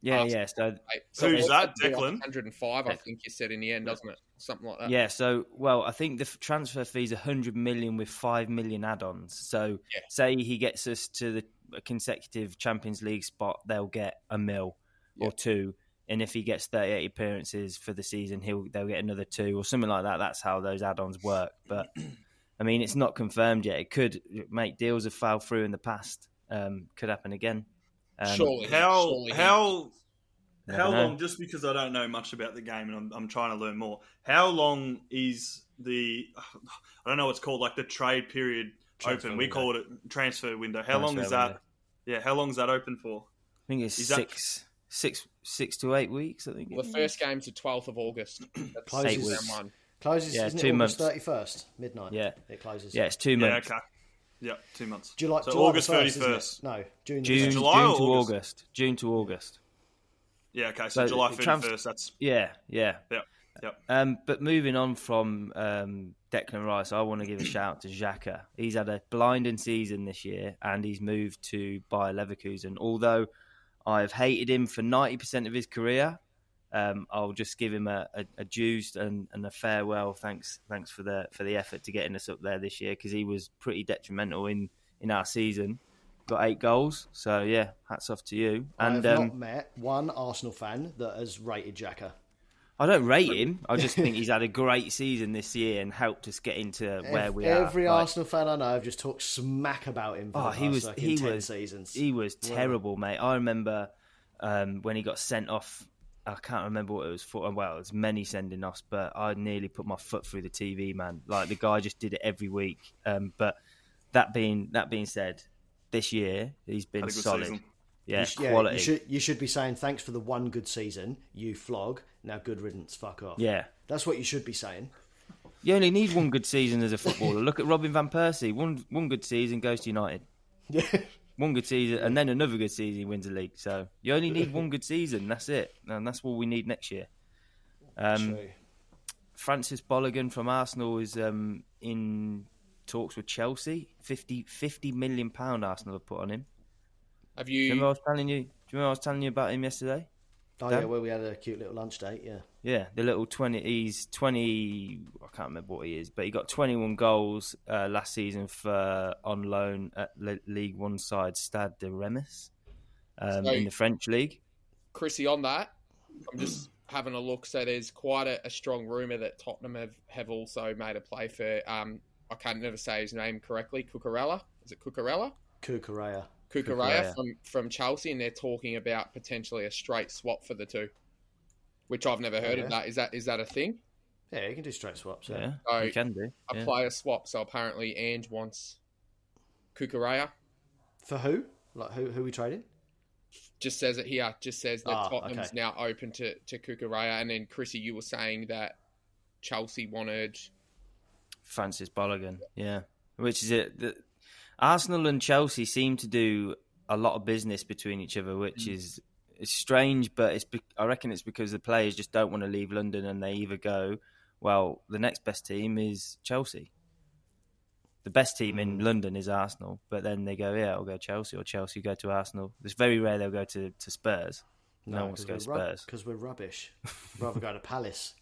Yeah, yeah. So, so who's that, Declan? one hundred and five, I think you said in the end, doesn't it? Something like that. Yeah, so, well, I think the transfer fee is one hundred million with five million add-ons. So yeah. say he gets us to the consecutive Champions League spot, they'll get a mil. Or yep. two, and if he gets thirty-eight appearances for the season, he'll they'll get another two or something like that. That's how those add-ons work. But I mean, it's not confirmed yet. It could make deals have fouled through in the past. Um, could happen again. Um, surely, how surely. how how long? Know. Just because I don't know much about the game and I'm, I'm trying to learn more. How long is the? I don't know what's called, like the trade period transfer open. Window. We call it a transfer window. How transfer long is window. that? Yeah, how long is that open for? I think it's is six. That, Six six to eight weeks, I think. Well, the first game's the twelfth of August. That's closes, eight weeks. Closes, yeah, isn't two it? Months. August thirty-first, midnight. Yeah. It closes. Yeah, it's two months. Yeah, okay. Yeah, two months. July, so July August thirty-first. No, June, June, July June or to August? August. June to August. Yeah, okay, so, so July thirty-first, trans- that's... Yeah, yeah. Yeah, yeah. Um, but moving on from um, Declan Rice, I want to give a shout out to Xhaka. He's had a blinding season this year, and he's moved to Bayer Leverkusen, although... I've hated him for ninety percent of his career. Um, I'll just give him a, a, a dues and, and a farewell. Thanks, thanks for the for the effort to getting us up there this year, because he was pretty detrimental in, in our season. Got eight goals, so yeah, hats off to you. And I have um, not met one Arsenal fan that has rated Xhaka. I don't rate him. I just think he's had a great season this year and helped us get into where we are. Every like, Arsenal fan I know have just talked smack about him for oh, the he was, like he ten was, seasons. He was terrible, yeah. mate. I remember um, when he got sent off. I can't remember what it was for. Well, it was many sending offs, but I nearly put my foot through the T V, man. Like, the guy just did it every week. Um, but that being that being said, this year he's been solid. Season. Yeah, you sh- quality. Yeah, you, should, you should be saying, thanks for the one good season, you flog. Now good riddance, fuck off. Yeah. That's what you should be saying. You only need one good season as a footballer. Look at Robin van Persie. One one good season, goes to United. Yeah. One good season, and then another good season, he wins the league. So you only need one good season. That's it. And that's all we need next year. Um, True. Francis Bolligan from Arsenal is um, in talks with Chelsea. fifty, fifty million pounds Arsenal have put on him. Have you... Do you remember I was telling you? Do you remember I was telling you about him yesterday? Oh Dan? yeah, where we had a cute little lunch date. Yeah, yeah. The little twenty. He's twenty. I can't remember what he is, but he got twenty-one goals uh, last season for on loan at Le- League One side Stade de Reims um, so, in the French league. Chrissy, on that, I'm just having a look. So there's quite a, a strong rumor that Tottenham have, have also made a play for. Um, I can't never say his name correctly. Cucurella. Is it Cucurella? Cucurella. Cucurella from, from Chelsea, and they're talking about potentially a straight swap for the two, which I've never heard yeah. of that. Is that is that a thing? Yeah, you can do straight swaps. Yeah, yeah. So you can do. Yeah. A player swap, so apparently Ange wants Cucurella. For who? Like, who who we trading? Just says it here. Just says that ah, Tottenham's okay. now open to, to Cucurella, and then, Chrissy, you were saying that Chelsea wanted... Francis Bolligan, yeah. Which is it... The... Arsenal and Chelsea seem to do a lot of business between each other, which is it's strange, but it's be- I reckon it's because the players just don't want to leave London, and they either go, well, the next best team is Chelsea. The best team in London is Arsenal, but then they go, yeah, I'll go Chelsea, or Chelsea go to Arsenal. It's very rare they'll go to, to Spurs. No, no one wants to go to Spurs. Because we're rubbish. I'd rather go to Palace.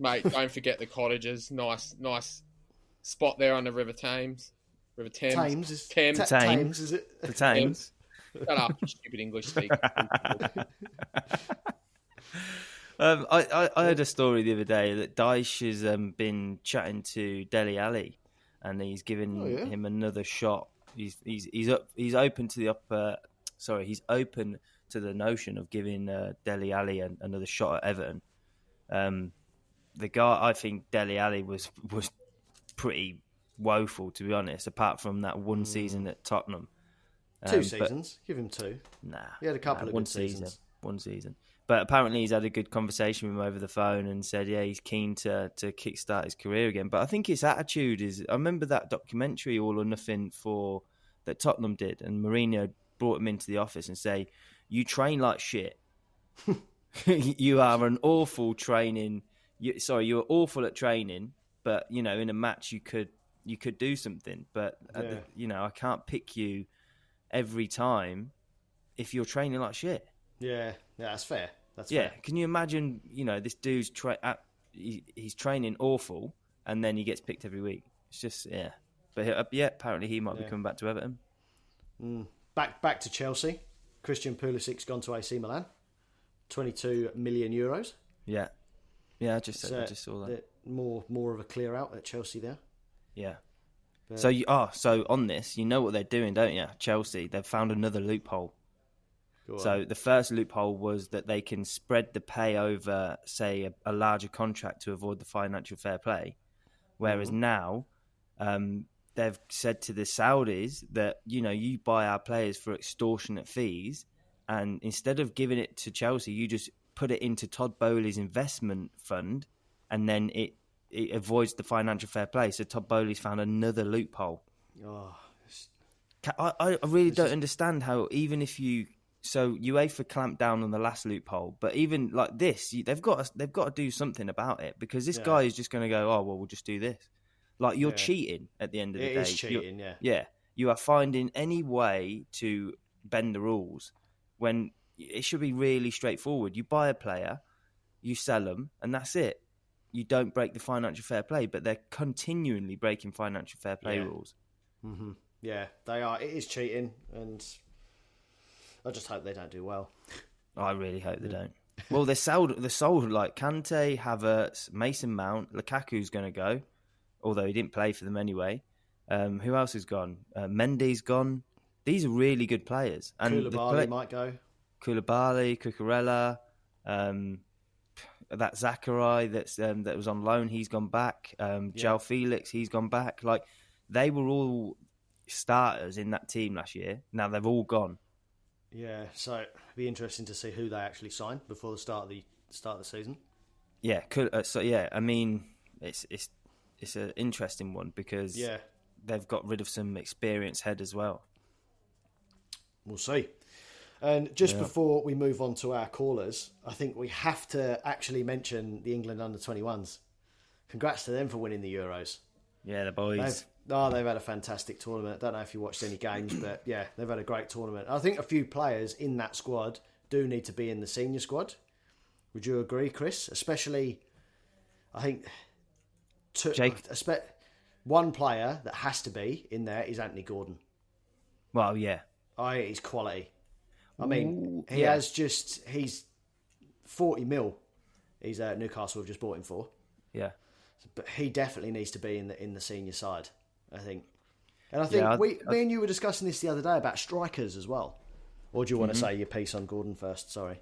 Mate, don't forget the cottages. Nice, nice spot there on the River Thames. River Thames. Thames is, Thames. Ta- Thames. Thames, is it? The Thames. Thames. Shut up, stupid English speaker. Um, I, I, I heard a story the other day that Daich has um, been chatting to Dele Alli, and he's given oh, yeah. him another shot. He's he's he's up. He's open to the up. Uh, sorry, he's open to the notion of giving uh, Dele Alli an, another shot at Everton. Um, the guy, I think Dele Alli was was pretty woeful, to be honest. Apart from that one mm. season at Tottenham, um, two seasons. But, give him two. Nah, he had a couple nah, of one good season, seasons. One season. But apparently he's had a good conversation with him over the phone and said, yeah, he's keen to to kickstart his career again. But I think his attitude is... I remember that documentary, All or Nothing, for that Tottenham did, and Mourinho brought him into the office and say, you train like shit. You are an awful training... You, sorry, you're awful at training, but, you know, in a match you could you could do something. But, yeah. uh, you know, I can't pick you every time if you're training like shit. Yeah, yeah, that's fair. That's yeah. Fair. Can you imagine? You know, this dude's tra- at, he, he's training awful, and then he gets picked every week. It's just yeah. But he, yeah, apparently he might yeah. be coming back to Everton. Mm. Back back to Chelsea. Christian Pulisic's gone to A C Milan. twenty-two million euros. Yeah, yeah. I just so I just saw that. More more of a clear out at Chelsea there. Yeah. But, so you are oh, so on this. You know what they're doing, don't you? Chelsea. They've found another loophole. So the first loophole was that they can spread the pay over, say, a, a larger contract to avoid the financial fair play. Whereas mm-hmm. now um, they've said to the Saudis that, you know, you buy our players for extortionate fees, and instead of giving it to Chelsea, you just put it into Todd Bowley's investment fund, and then it, it avoids the financial fair play. So Todd Bowley's found another loophole. Oh, I, I really don't just... understand how even if you... So UEFA clamped down on the last loophole, but even like this, they've got to, they've got to do something about it, because this yeah. guy is just going to go, oh well, we'll just do this. Like you're yeah. cheating at the end of the it day. It is cheating, you're, yeah. Yeah, you are finding any way to bend the rules when it should be really straightforward. You buy a player, you sell them, and that's it. You don't break the financial fair play, but they're continually breaking financial fair play yeah. rules. Mm-hmm. Yeah, they are. It is cheating, and. I just hope they don't do well. I really hope they don't. Well, they're sold, they're sold like Kante, Havertz, Mason Mount, Lukaku's going to go, although he didn't play for them anyway. Um, who else has gone? Uh, Mendy's gone. These are really good players. And Koulibaly play- might go. Koulibaly, Cucurella, um, that Zachary that's, um, that was on loan, he's gone back. Um, yeah. João Felix, he's gone back. Like, they were all starters in that team last year. Now they've all gone. Yeah, so it'd be interesting to see who they actually sign before the start of the start of the season. Yeah, could, uh, so yeah, I mean, it's it's it's an interesting one because yeah. they've got rid of some experienced head as well. We'll see. And just yeah. before we move on to our callers, I think we have to actually mention the England under twenty-ones. Congrats to them for winning the Euros. Yeah, the boys. They've, Oh, they've had a fantastic tournament. I don't know if you watched any games, but yeah, they've had a great tournament. I think a few players in that squad do need to be in the senior squad. Would you agree, Chris? Especially, I think, to, Jake. one player that has to be in there is Anthony Gordon. Well, yeah. I, he's quality. I mean, Ooh, he yeah. has just, he's forty mil he's at uh, Newcastle have just bought him for. Yeah. But he definitely needs to be in the in the senior side. I think. And I think yeah, I, we, I, me and you were discussing this the other day about strikers as well. Or do you want mm-hmm. to say your piece on Gordon first? Sorry.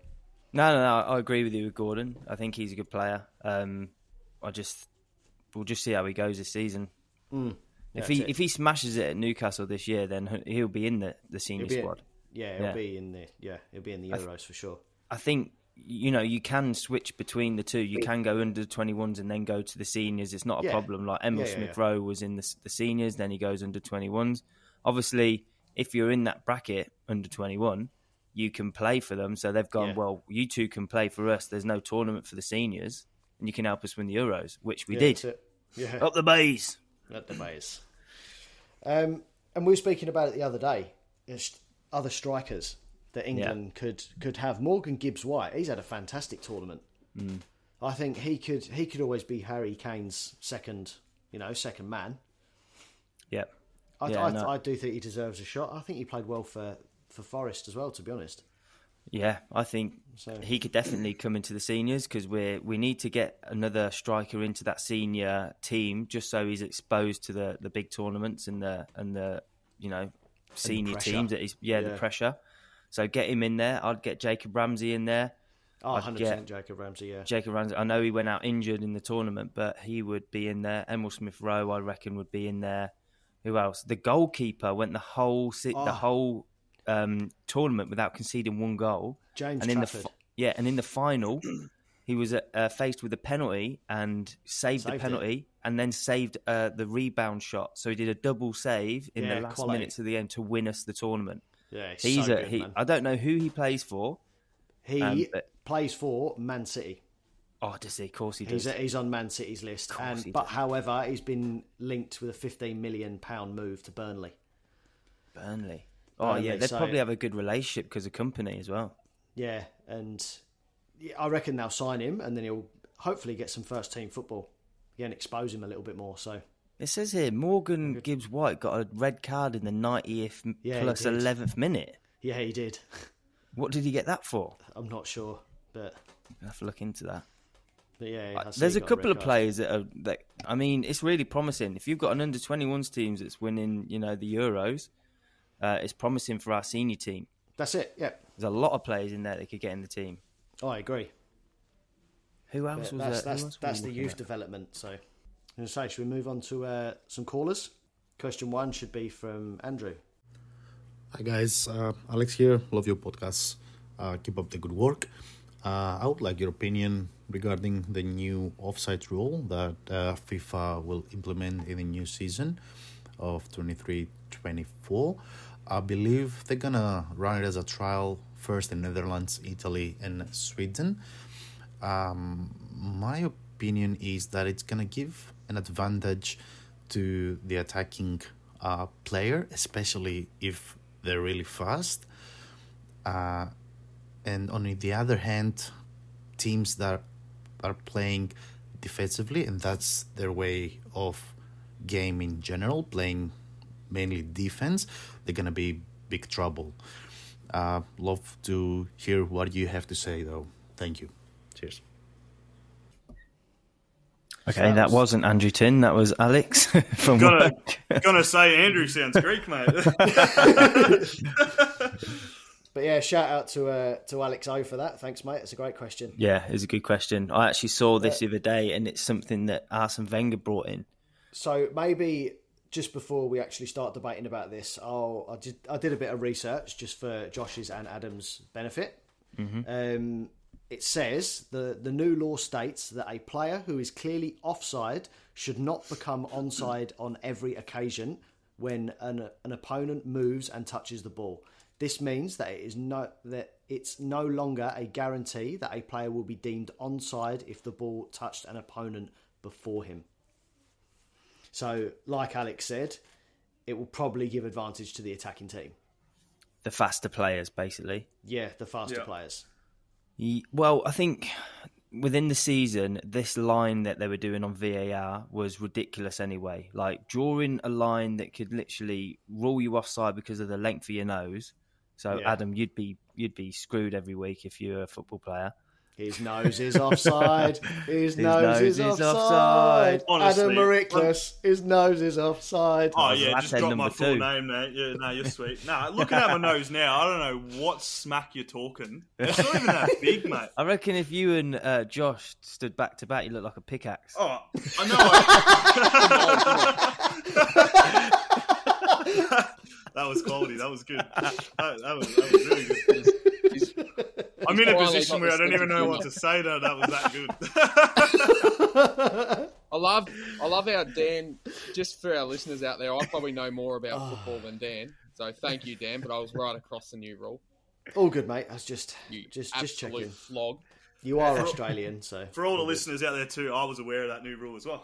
No, no, no. I agree with you with Gordon. I think he's a good player. Um, I just We'll just see how he goes this season. Mm, if he it. if he smashes it at Newcastle this year, then he'll be in the, the senior he'll squad. In, yeah, he'll yeah. be in the yeah, he'll be in the Euros th- for sure. I think, you know, you can switch between the two. You can go under the twenty-ones and then go to the seniors. It's not a yeah. problem. Like Emil yeah, yeah, Smith-Rowe yeah. was in the, the seniors, then he goes under twenty-ones. Obviously, if you're in that bracket under twenty-one, you can play for them. So they've gone, yeah. well, you two can play for us. There's no tournament for the seniors, and you can help us win the Euros, which we yeah, did. That's it. Yeah. Up the bays. Up the bays. Um, and we were speaking about it the other day. There's other strikers that England yeah. could could have. Morgan Gibbs-White, he's had a fantastic tournament. Mm. I think he could he could always be Harry Kane's second, you know, second man. Yep. I, yeah, I, no. I do think he deserves a shot. I think he played well for, for Forest as well, to be honest. Yeah, I think so. He could definitely come into the seniors because we we need to get another striker into that senior team just so he's exposed to the, the big tournaments and the and the you know senior teams that he's yeah, yeah the pressure. So get him in there. I'd get Jacob Ramsey in there. Oh, I'd one hundred percent Jacob Ramsey, yeah. Jacob Ramsey. I know he went out injured in the tournament, but he would be in there. Emil Smith-Rowe, I reckon, would be in there. Who else? The goalkeeper went the whole si- oh. the whole um, tournament without conceding one goal. James and in Trafford. The fi- yeah, and in the final, he was uh, faced with a penalty and saved, saved the penalty it. and then saved uh, the rebound shot. So he did a double save in yeah, the last quality. minutes of the game to win us the tournament. Yeah, he's, he's so a, good, he, man. I don't know who he plays for. He um, plays for Man City. Oh, does he? Of course he does. He's, he's on Man City's list. And, he but does. However, he's been linked with a fifteen million pounds move to Burnley. Burnley. Oh, Burnley, yeah. They'd so, probably have a good relationship because of company as well. Yeah. And I reckon they'll sign him and then he'll hopefully get some first-team football. Again, expose him a little bit more. So it says here, Morgan good. Gibbs-White got a red card in the ninetieth yeah, plus eleventh minute. Yeah, he did. What did he get that for? I'm not sure, but I have to look into that. But yeah, yeah there's a couple a of players that are. That, I mean, it's really promising. If you've got an under twenty-ones team that's winning, you know, the Euros, uh, it's promising for our senior team. That's it. Yeah, there's a lot of players in there that could get in the team. Oh, I agree. Who else but was that's, that? That's, else that's the youth at? development. So, I'm say, should we move on to uh, some callers? Question one should be from Andrew. Hi guys, uh, Alex here, love your podcasts, uh, keep up the good work. Uh, I would like your opinion regarding the new offside rule that uh, FIFA will implement in the new season of twenty-three twenty-four. I believe they're gonna run it as a trial first in Netherlands, Italy and Sweden. Um, my opinion is that it's gonna give an advantage to the attacking uh, player, especially if they're really fast. Uh, and on the other hand, teams that are playing defensively, and that's their way of game in general, playing mainly defense, they're going to be big trouble. Uh, love to hear what you have to say, though. Thank you. Cheers. Okay, sounds... that wasn't Andrew Tin, that was Alex from gonna, work. Gonna say Andrew sounds Greek, mate. But yeah, shout out to uh, to Alex O for that. Thanks, mate. It's a great question. Yeah, it's a good question. I actually saw this yeah. the other day, and it's something that Arsene Wenger brought in. So maybe just before we actually start debating about this, I'll, I did I did a bit of research just for Josh's and Adam's benefit. Mm-hmm. Um. It says the, the new law states that a player who is clearly offside should not become onside on every occasion when an, an opponent moves and touches the ball. This means that it is no that it's no longer a guarantee that a player will be deemed onside if the ball touched an opponent before him. So, like Alex said, it will probably give advantage to the attacking team. The faster players, basically. Yeah, the faster yeah. players. Well, I think within the season, this line that they were doing on V A R was ridiculous anyway. Like, drawing a line that could literally rule you offside because of the length of your nose. So, yeah. Adam, you'd be you'd be screwed every week if you're a football player. His nose is offside. His, His nose, nose is, is offside. offside. Honestly, Adam Marickless. His nose is offside. Oh, yeah, just drop my full two. name there. Yeah, no, you're sweet. Nah, looking at my nose now, I don't know what smack you're talking. It's not even that big, mate. I reckon if you and uh, Josh stood back to back, you look like a pickaxe. Oh, I know. I... That was quality. That was good. That, that, was, that was really good. I'm in a position where I don't even know what to say. Though that was that good. I love, I love how Dan. Just for our listeners out there, I probably know more about oh. football than Dan. So thank you, Dan. But I was right across the new rule. All good, mate. That's just, you just, just checking. Flog. You are for, Australian, so for all the listeners out there too, I was aware of that new rule as well.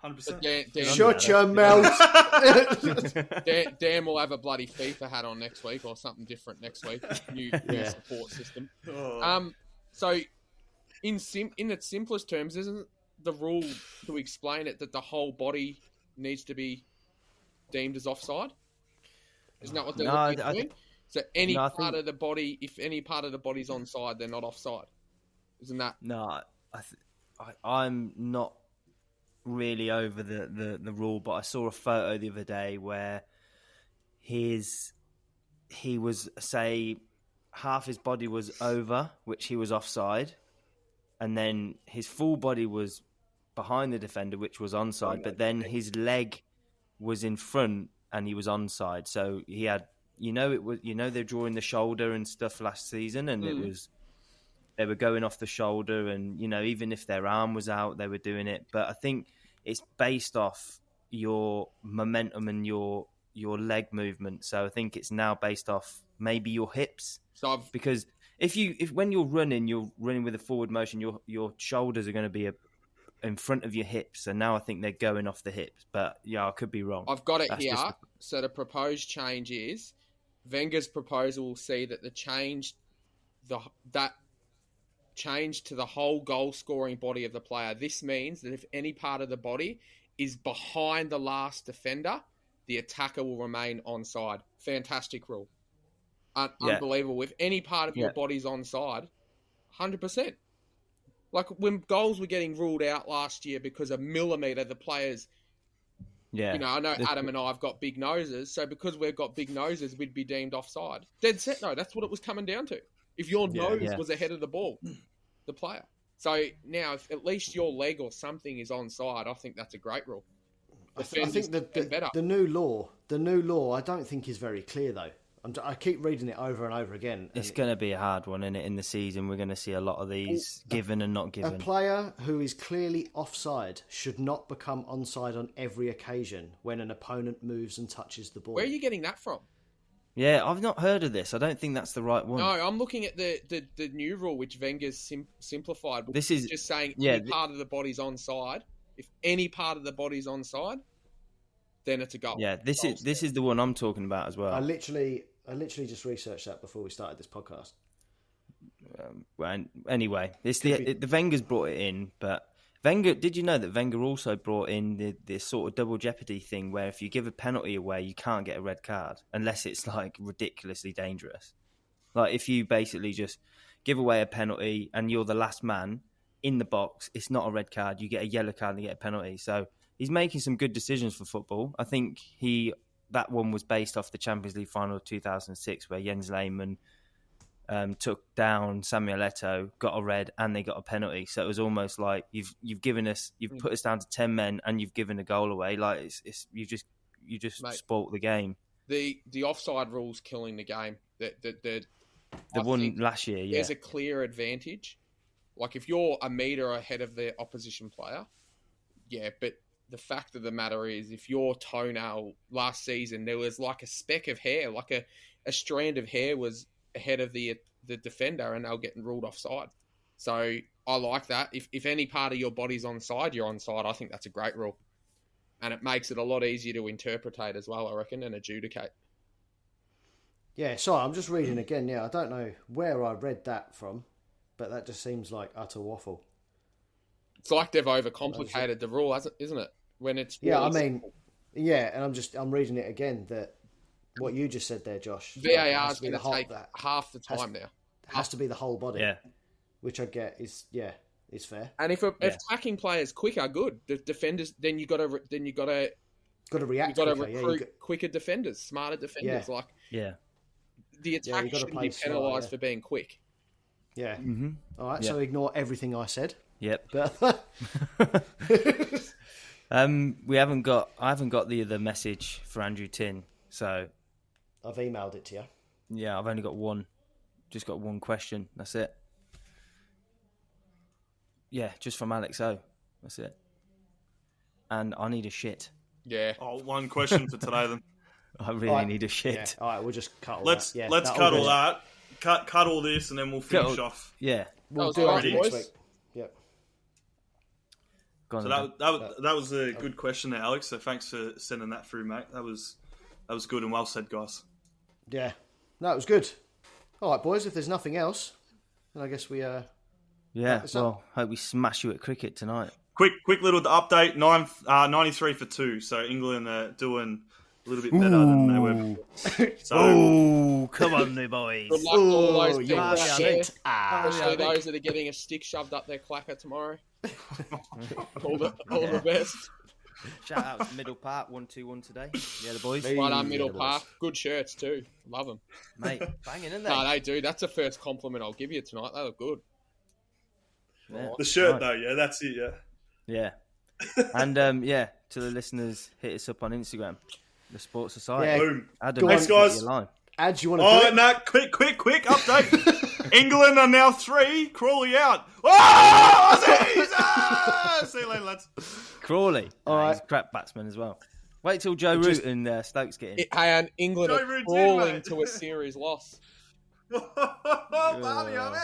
one hundred percent. Dan, Dan, Shut your mouth. Dan, Dan will have a bloody FIFA hat on next week or something different next week. New, new yeah. support system. Oh. Um. So, in sim in its simplest terms, isn't the rule to explain it that the whole body needs to be deemed as offside? Isn't that what they're no, looking I, I, So any no, part think... of the body, if any part of the body's on side, they're not offside. Isn't that? No, I th- I, I'm not really over the, the, the rule, but I saw a photo the other day where his he was, say, half his body was over, which he was offside, and then his full body was behind the defender, which was onside, but then his leg was in front and he was onside. So he had, you know, it was, you know, they're drawing the shoulder and stuff last season, and mm. it was, they were going off the shoulder, and, you know, even if their arm was out, they were doing it. But I think it's based off your momentum and your, your leg movement. So I think it's now based off maybe your hips. So I've... because if you, if when you're running, you're running with a forward motion, your, your shoulders are going to be a, in front of your hips. And now I think they're going off the hips, but yeah, I could be wrong. I've got it That's here. Just... So the proposed change is, Wenger's proposal will see that the change, the that change to the whole goal-scoring body of the player. This means that if any part of the body is behind the last defender, the attacker will remain onside. Fantastic rule. Un- yeah. Unbelievable. If any part of yeah. your body's onside, one hundred percent. Like when goals were getting ruled out last year because a millimetre, the players... Yeah, you know, I know Adam and I have got big noses, so because we've got big noses, we'd be deemed offside. Dead set, no, that's what it was coming down to. If your yeah, nose yeah. was ahead of the ball, the player. So now, if at least your leg or something is onside, I think that's a great rule. I, th- I think the, the, the new law, the new law, I don't think is very clear though. I'm, I keep reading it over and over again. It's going to be a hard one, isn't it? In the season, we're going to see a lot of these a, given and not given. A player who is clearly offside should not become onside on every occasion when an opponent moves and touches the ball. Where are you getting that from? Yeah, I've not heard of this. I don't think that's the right one. No, I'm looking at the, the, the new rule, which Wenger's sim- simplified. This is just saying yeah, any th- part of the body's onside. If any part of the body's onside, then it's a goal. Yeah, this is this is the one I'm talking about as well. I literally, I literally just researched that before we started this podcast. Um, well, anyway, it's the be... the Wenger's brought it in, but Wenger, did you know that Wenger also brought in the this sort of double jeopardy thing, where if you give a penalty away, you can't get a red card unless it's like ridiculously dangerous. Like if you basically just give away a penalty and you're the last man in the box, it's not a red card. You get a yellow card and you get a penalty. So he's making some good decisions for football. I think he that one was based off the Champions League final of two thousand six, where Jens Lehmann um, took down Samuel Eto'o, got a red, and they got a penalty. So it was almost like you've you've given us you've put us down to ten men and you've given a goal away. Like it's, it's you just you just Mate, spoilt the game. The the offside rule's killing the game. The the the, the one last year. Yeah, there's a clear advantage. Like if you're a metre ahead of the opposition player, yeah, but. The fact of the matter is, if your toenail last season, there was like a speck of hair, like a, a strand of hair was ahead of the the defender, and they were getting ruled offside. So I like that. If if any part of your body's onside, you're onside. I think that's a great rule, and it makes it a lot easier to interpretate as well, I reckon, and adjudicate. Yeah, sorry, I'm just reading again. Yeah, I don't know where I read that from, but that just seems like utter waffle. It's like they've overcomplicated the rule, isn't it? When it's yeah, I mean, yeah, and I'm just I'm reading it again that what you just said there, Josh. V A R is going to take that, half the time has, now. Has to be the whole body, yeah. Which I get is yeah, is fair. And if a, yeah. if attacking players quicker, good. The defenders then you got to then you got to got to react. You got to recruit yeah, got... quicker defenders, smarter defenders. Yeah. Like yeah, the attack yeah, should be penalised yeah. for being quick. Yeah. Mm-hmm. All right. Yeah. So ignore everything I said. Yep. um, we haven't got. I haven't got the other message for Andrew Tin. So I've emailed it to you. Yeah, I've only got one. Just got one question. That's it. Yeah, just from Alex O. That's it. And I need a shit. Yeah. Oh, one question for today then. I really right. need a shit. Yeah. All right, we'll just cut all let's, that. Yeah, let's cut all that. Cut cut all this, and then we'll finish cut, off. Yeah, we'll do it next week. So that, that that was a good question there, Alex. So thanks for sending that through, mate. That was that was good and well said, guys. Yeah, no, it was good. All right, boys. If there's nothing else, then I guess we uh yeah. Well, hope we smash you at cricket tonight. Quick, quick little update. Nine uh, ninety-three for two. So England are doing a little bit better Ooh. than they were before. So, oh, come on, new boys. Good luck to all those people out there. Especially those that are getting a stick shoved up their clacker tomorrow. all the, all yeah. the best. Shout out to Middle Park, one two one today. Yeah, the boys. Right on Middle yeah, Park. Boys. Good shirts, too. Love them. Mate, banging in there. No, they do. That's the first compliment I'll give you tonight. They look good. Yeah. The shirt, right. though, yeah, that's it, yeah. Yeah. And, um, yeah, to the listeners, hit us up on Instagram, The Sports Society. Yeah. Boom. Adam, thanks, guys. Ad, you want to Oh, no, nah, quick, quick, quick, update. England are now three. Crawley out. Oh, Jesus! See you later, lads. Crawley. All right. He's a crap batsman as well. Wait till Joe Root and uh, Stokes get in. It, hey, and England Joe are falling to a series loss. Barmy Army!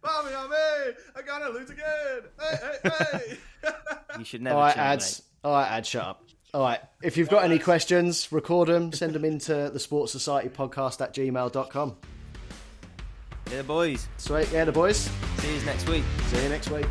Barmy Army! I'm going to lose again! Hey, hey, hey! You should never All right, change, All right, Ad, shut up. All right, if you've got any questions, record them, send them into the Sports Society podcast at gmail dot com. Yeah, boys. Sweet, yeah, the boys. See you next week. See you next week.